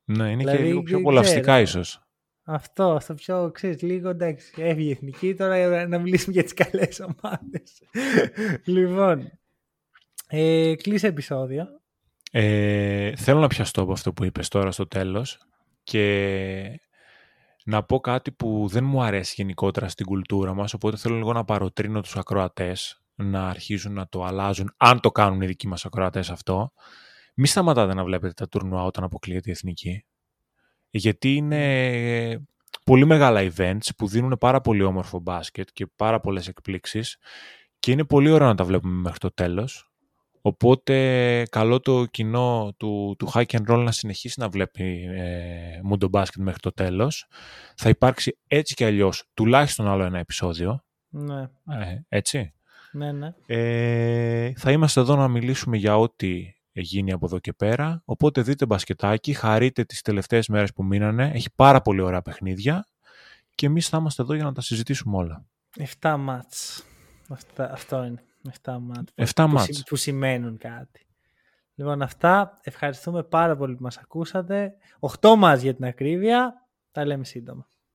Ναι, είναι δηλαδή, και λίγο πιο απολαυστικά ίσως. Αυτό πιο, ξέρεις, λίγο εντάξει, έφυγε η εθνική, τώρα να μιλήσουμε για τις καλές ομάδες. Λοιπόν, κλείσε επεισόδιο. Θέλω να πιαστώ από αυτό που είπες τώρα στο τέλος και να πω κάτι που δεν μου αρέσει γενικότερα στην κουλτούρα μας, οπότε θέλω λίγο να παροτρύνω τους ακροατές να αρχίσουν να το αλλάζουν, αν το κάνουν οι δικοί μας ακροατές αυτό. Μη σταματάτε να βλέπετε τα τουρνουά όταν αποκλείεται η εθνική. Γιατί είναι πολύ μεγάλα events που δίνουν πάρα πολύ όμορφο μπάσκετ και πάρα πολλές εκπλήξεις και είναι πολύ ωραίο να τα βλέπουμε μέχρι το τέλος. Οπότε καλό το κοινό του Hack and Roll να συνεχίσει να βλέπει Μουντομπάσκετ μέχρι το τέλος. Θα υπάρξει έτσι κι αλλιώς τουλάχιστον άλλο ένα επεισόδιο. Ναι. Έτσι. Ναι, ναι. Θα είμαστε εδώ να μιλήσουμε για ό,τι γίνει από εδώ και πέρα, οπότε δείτε μπασκετάκι, χαρείτε τις τελευταίες μέρες που μείνανε, έχει πάρα πολύ ωραία παιχνίδια και εμείς θα είμαστε εδώ για να τα συζητήσουμε όλα. 7 μάτς, αυτό είναι, 7 μάτς που σημαίνουν κάτι. Λοιπόν, αυτά, ευχαριστούμε πάρα πολύ που μας ακούσατε, 8 μάτς για την ακρίβεια, τα λέμε σύντομα.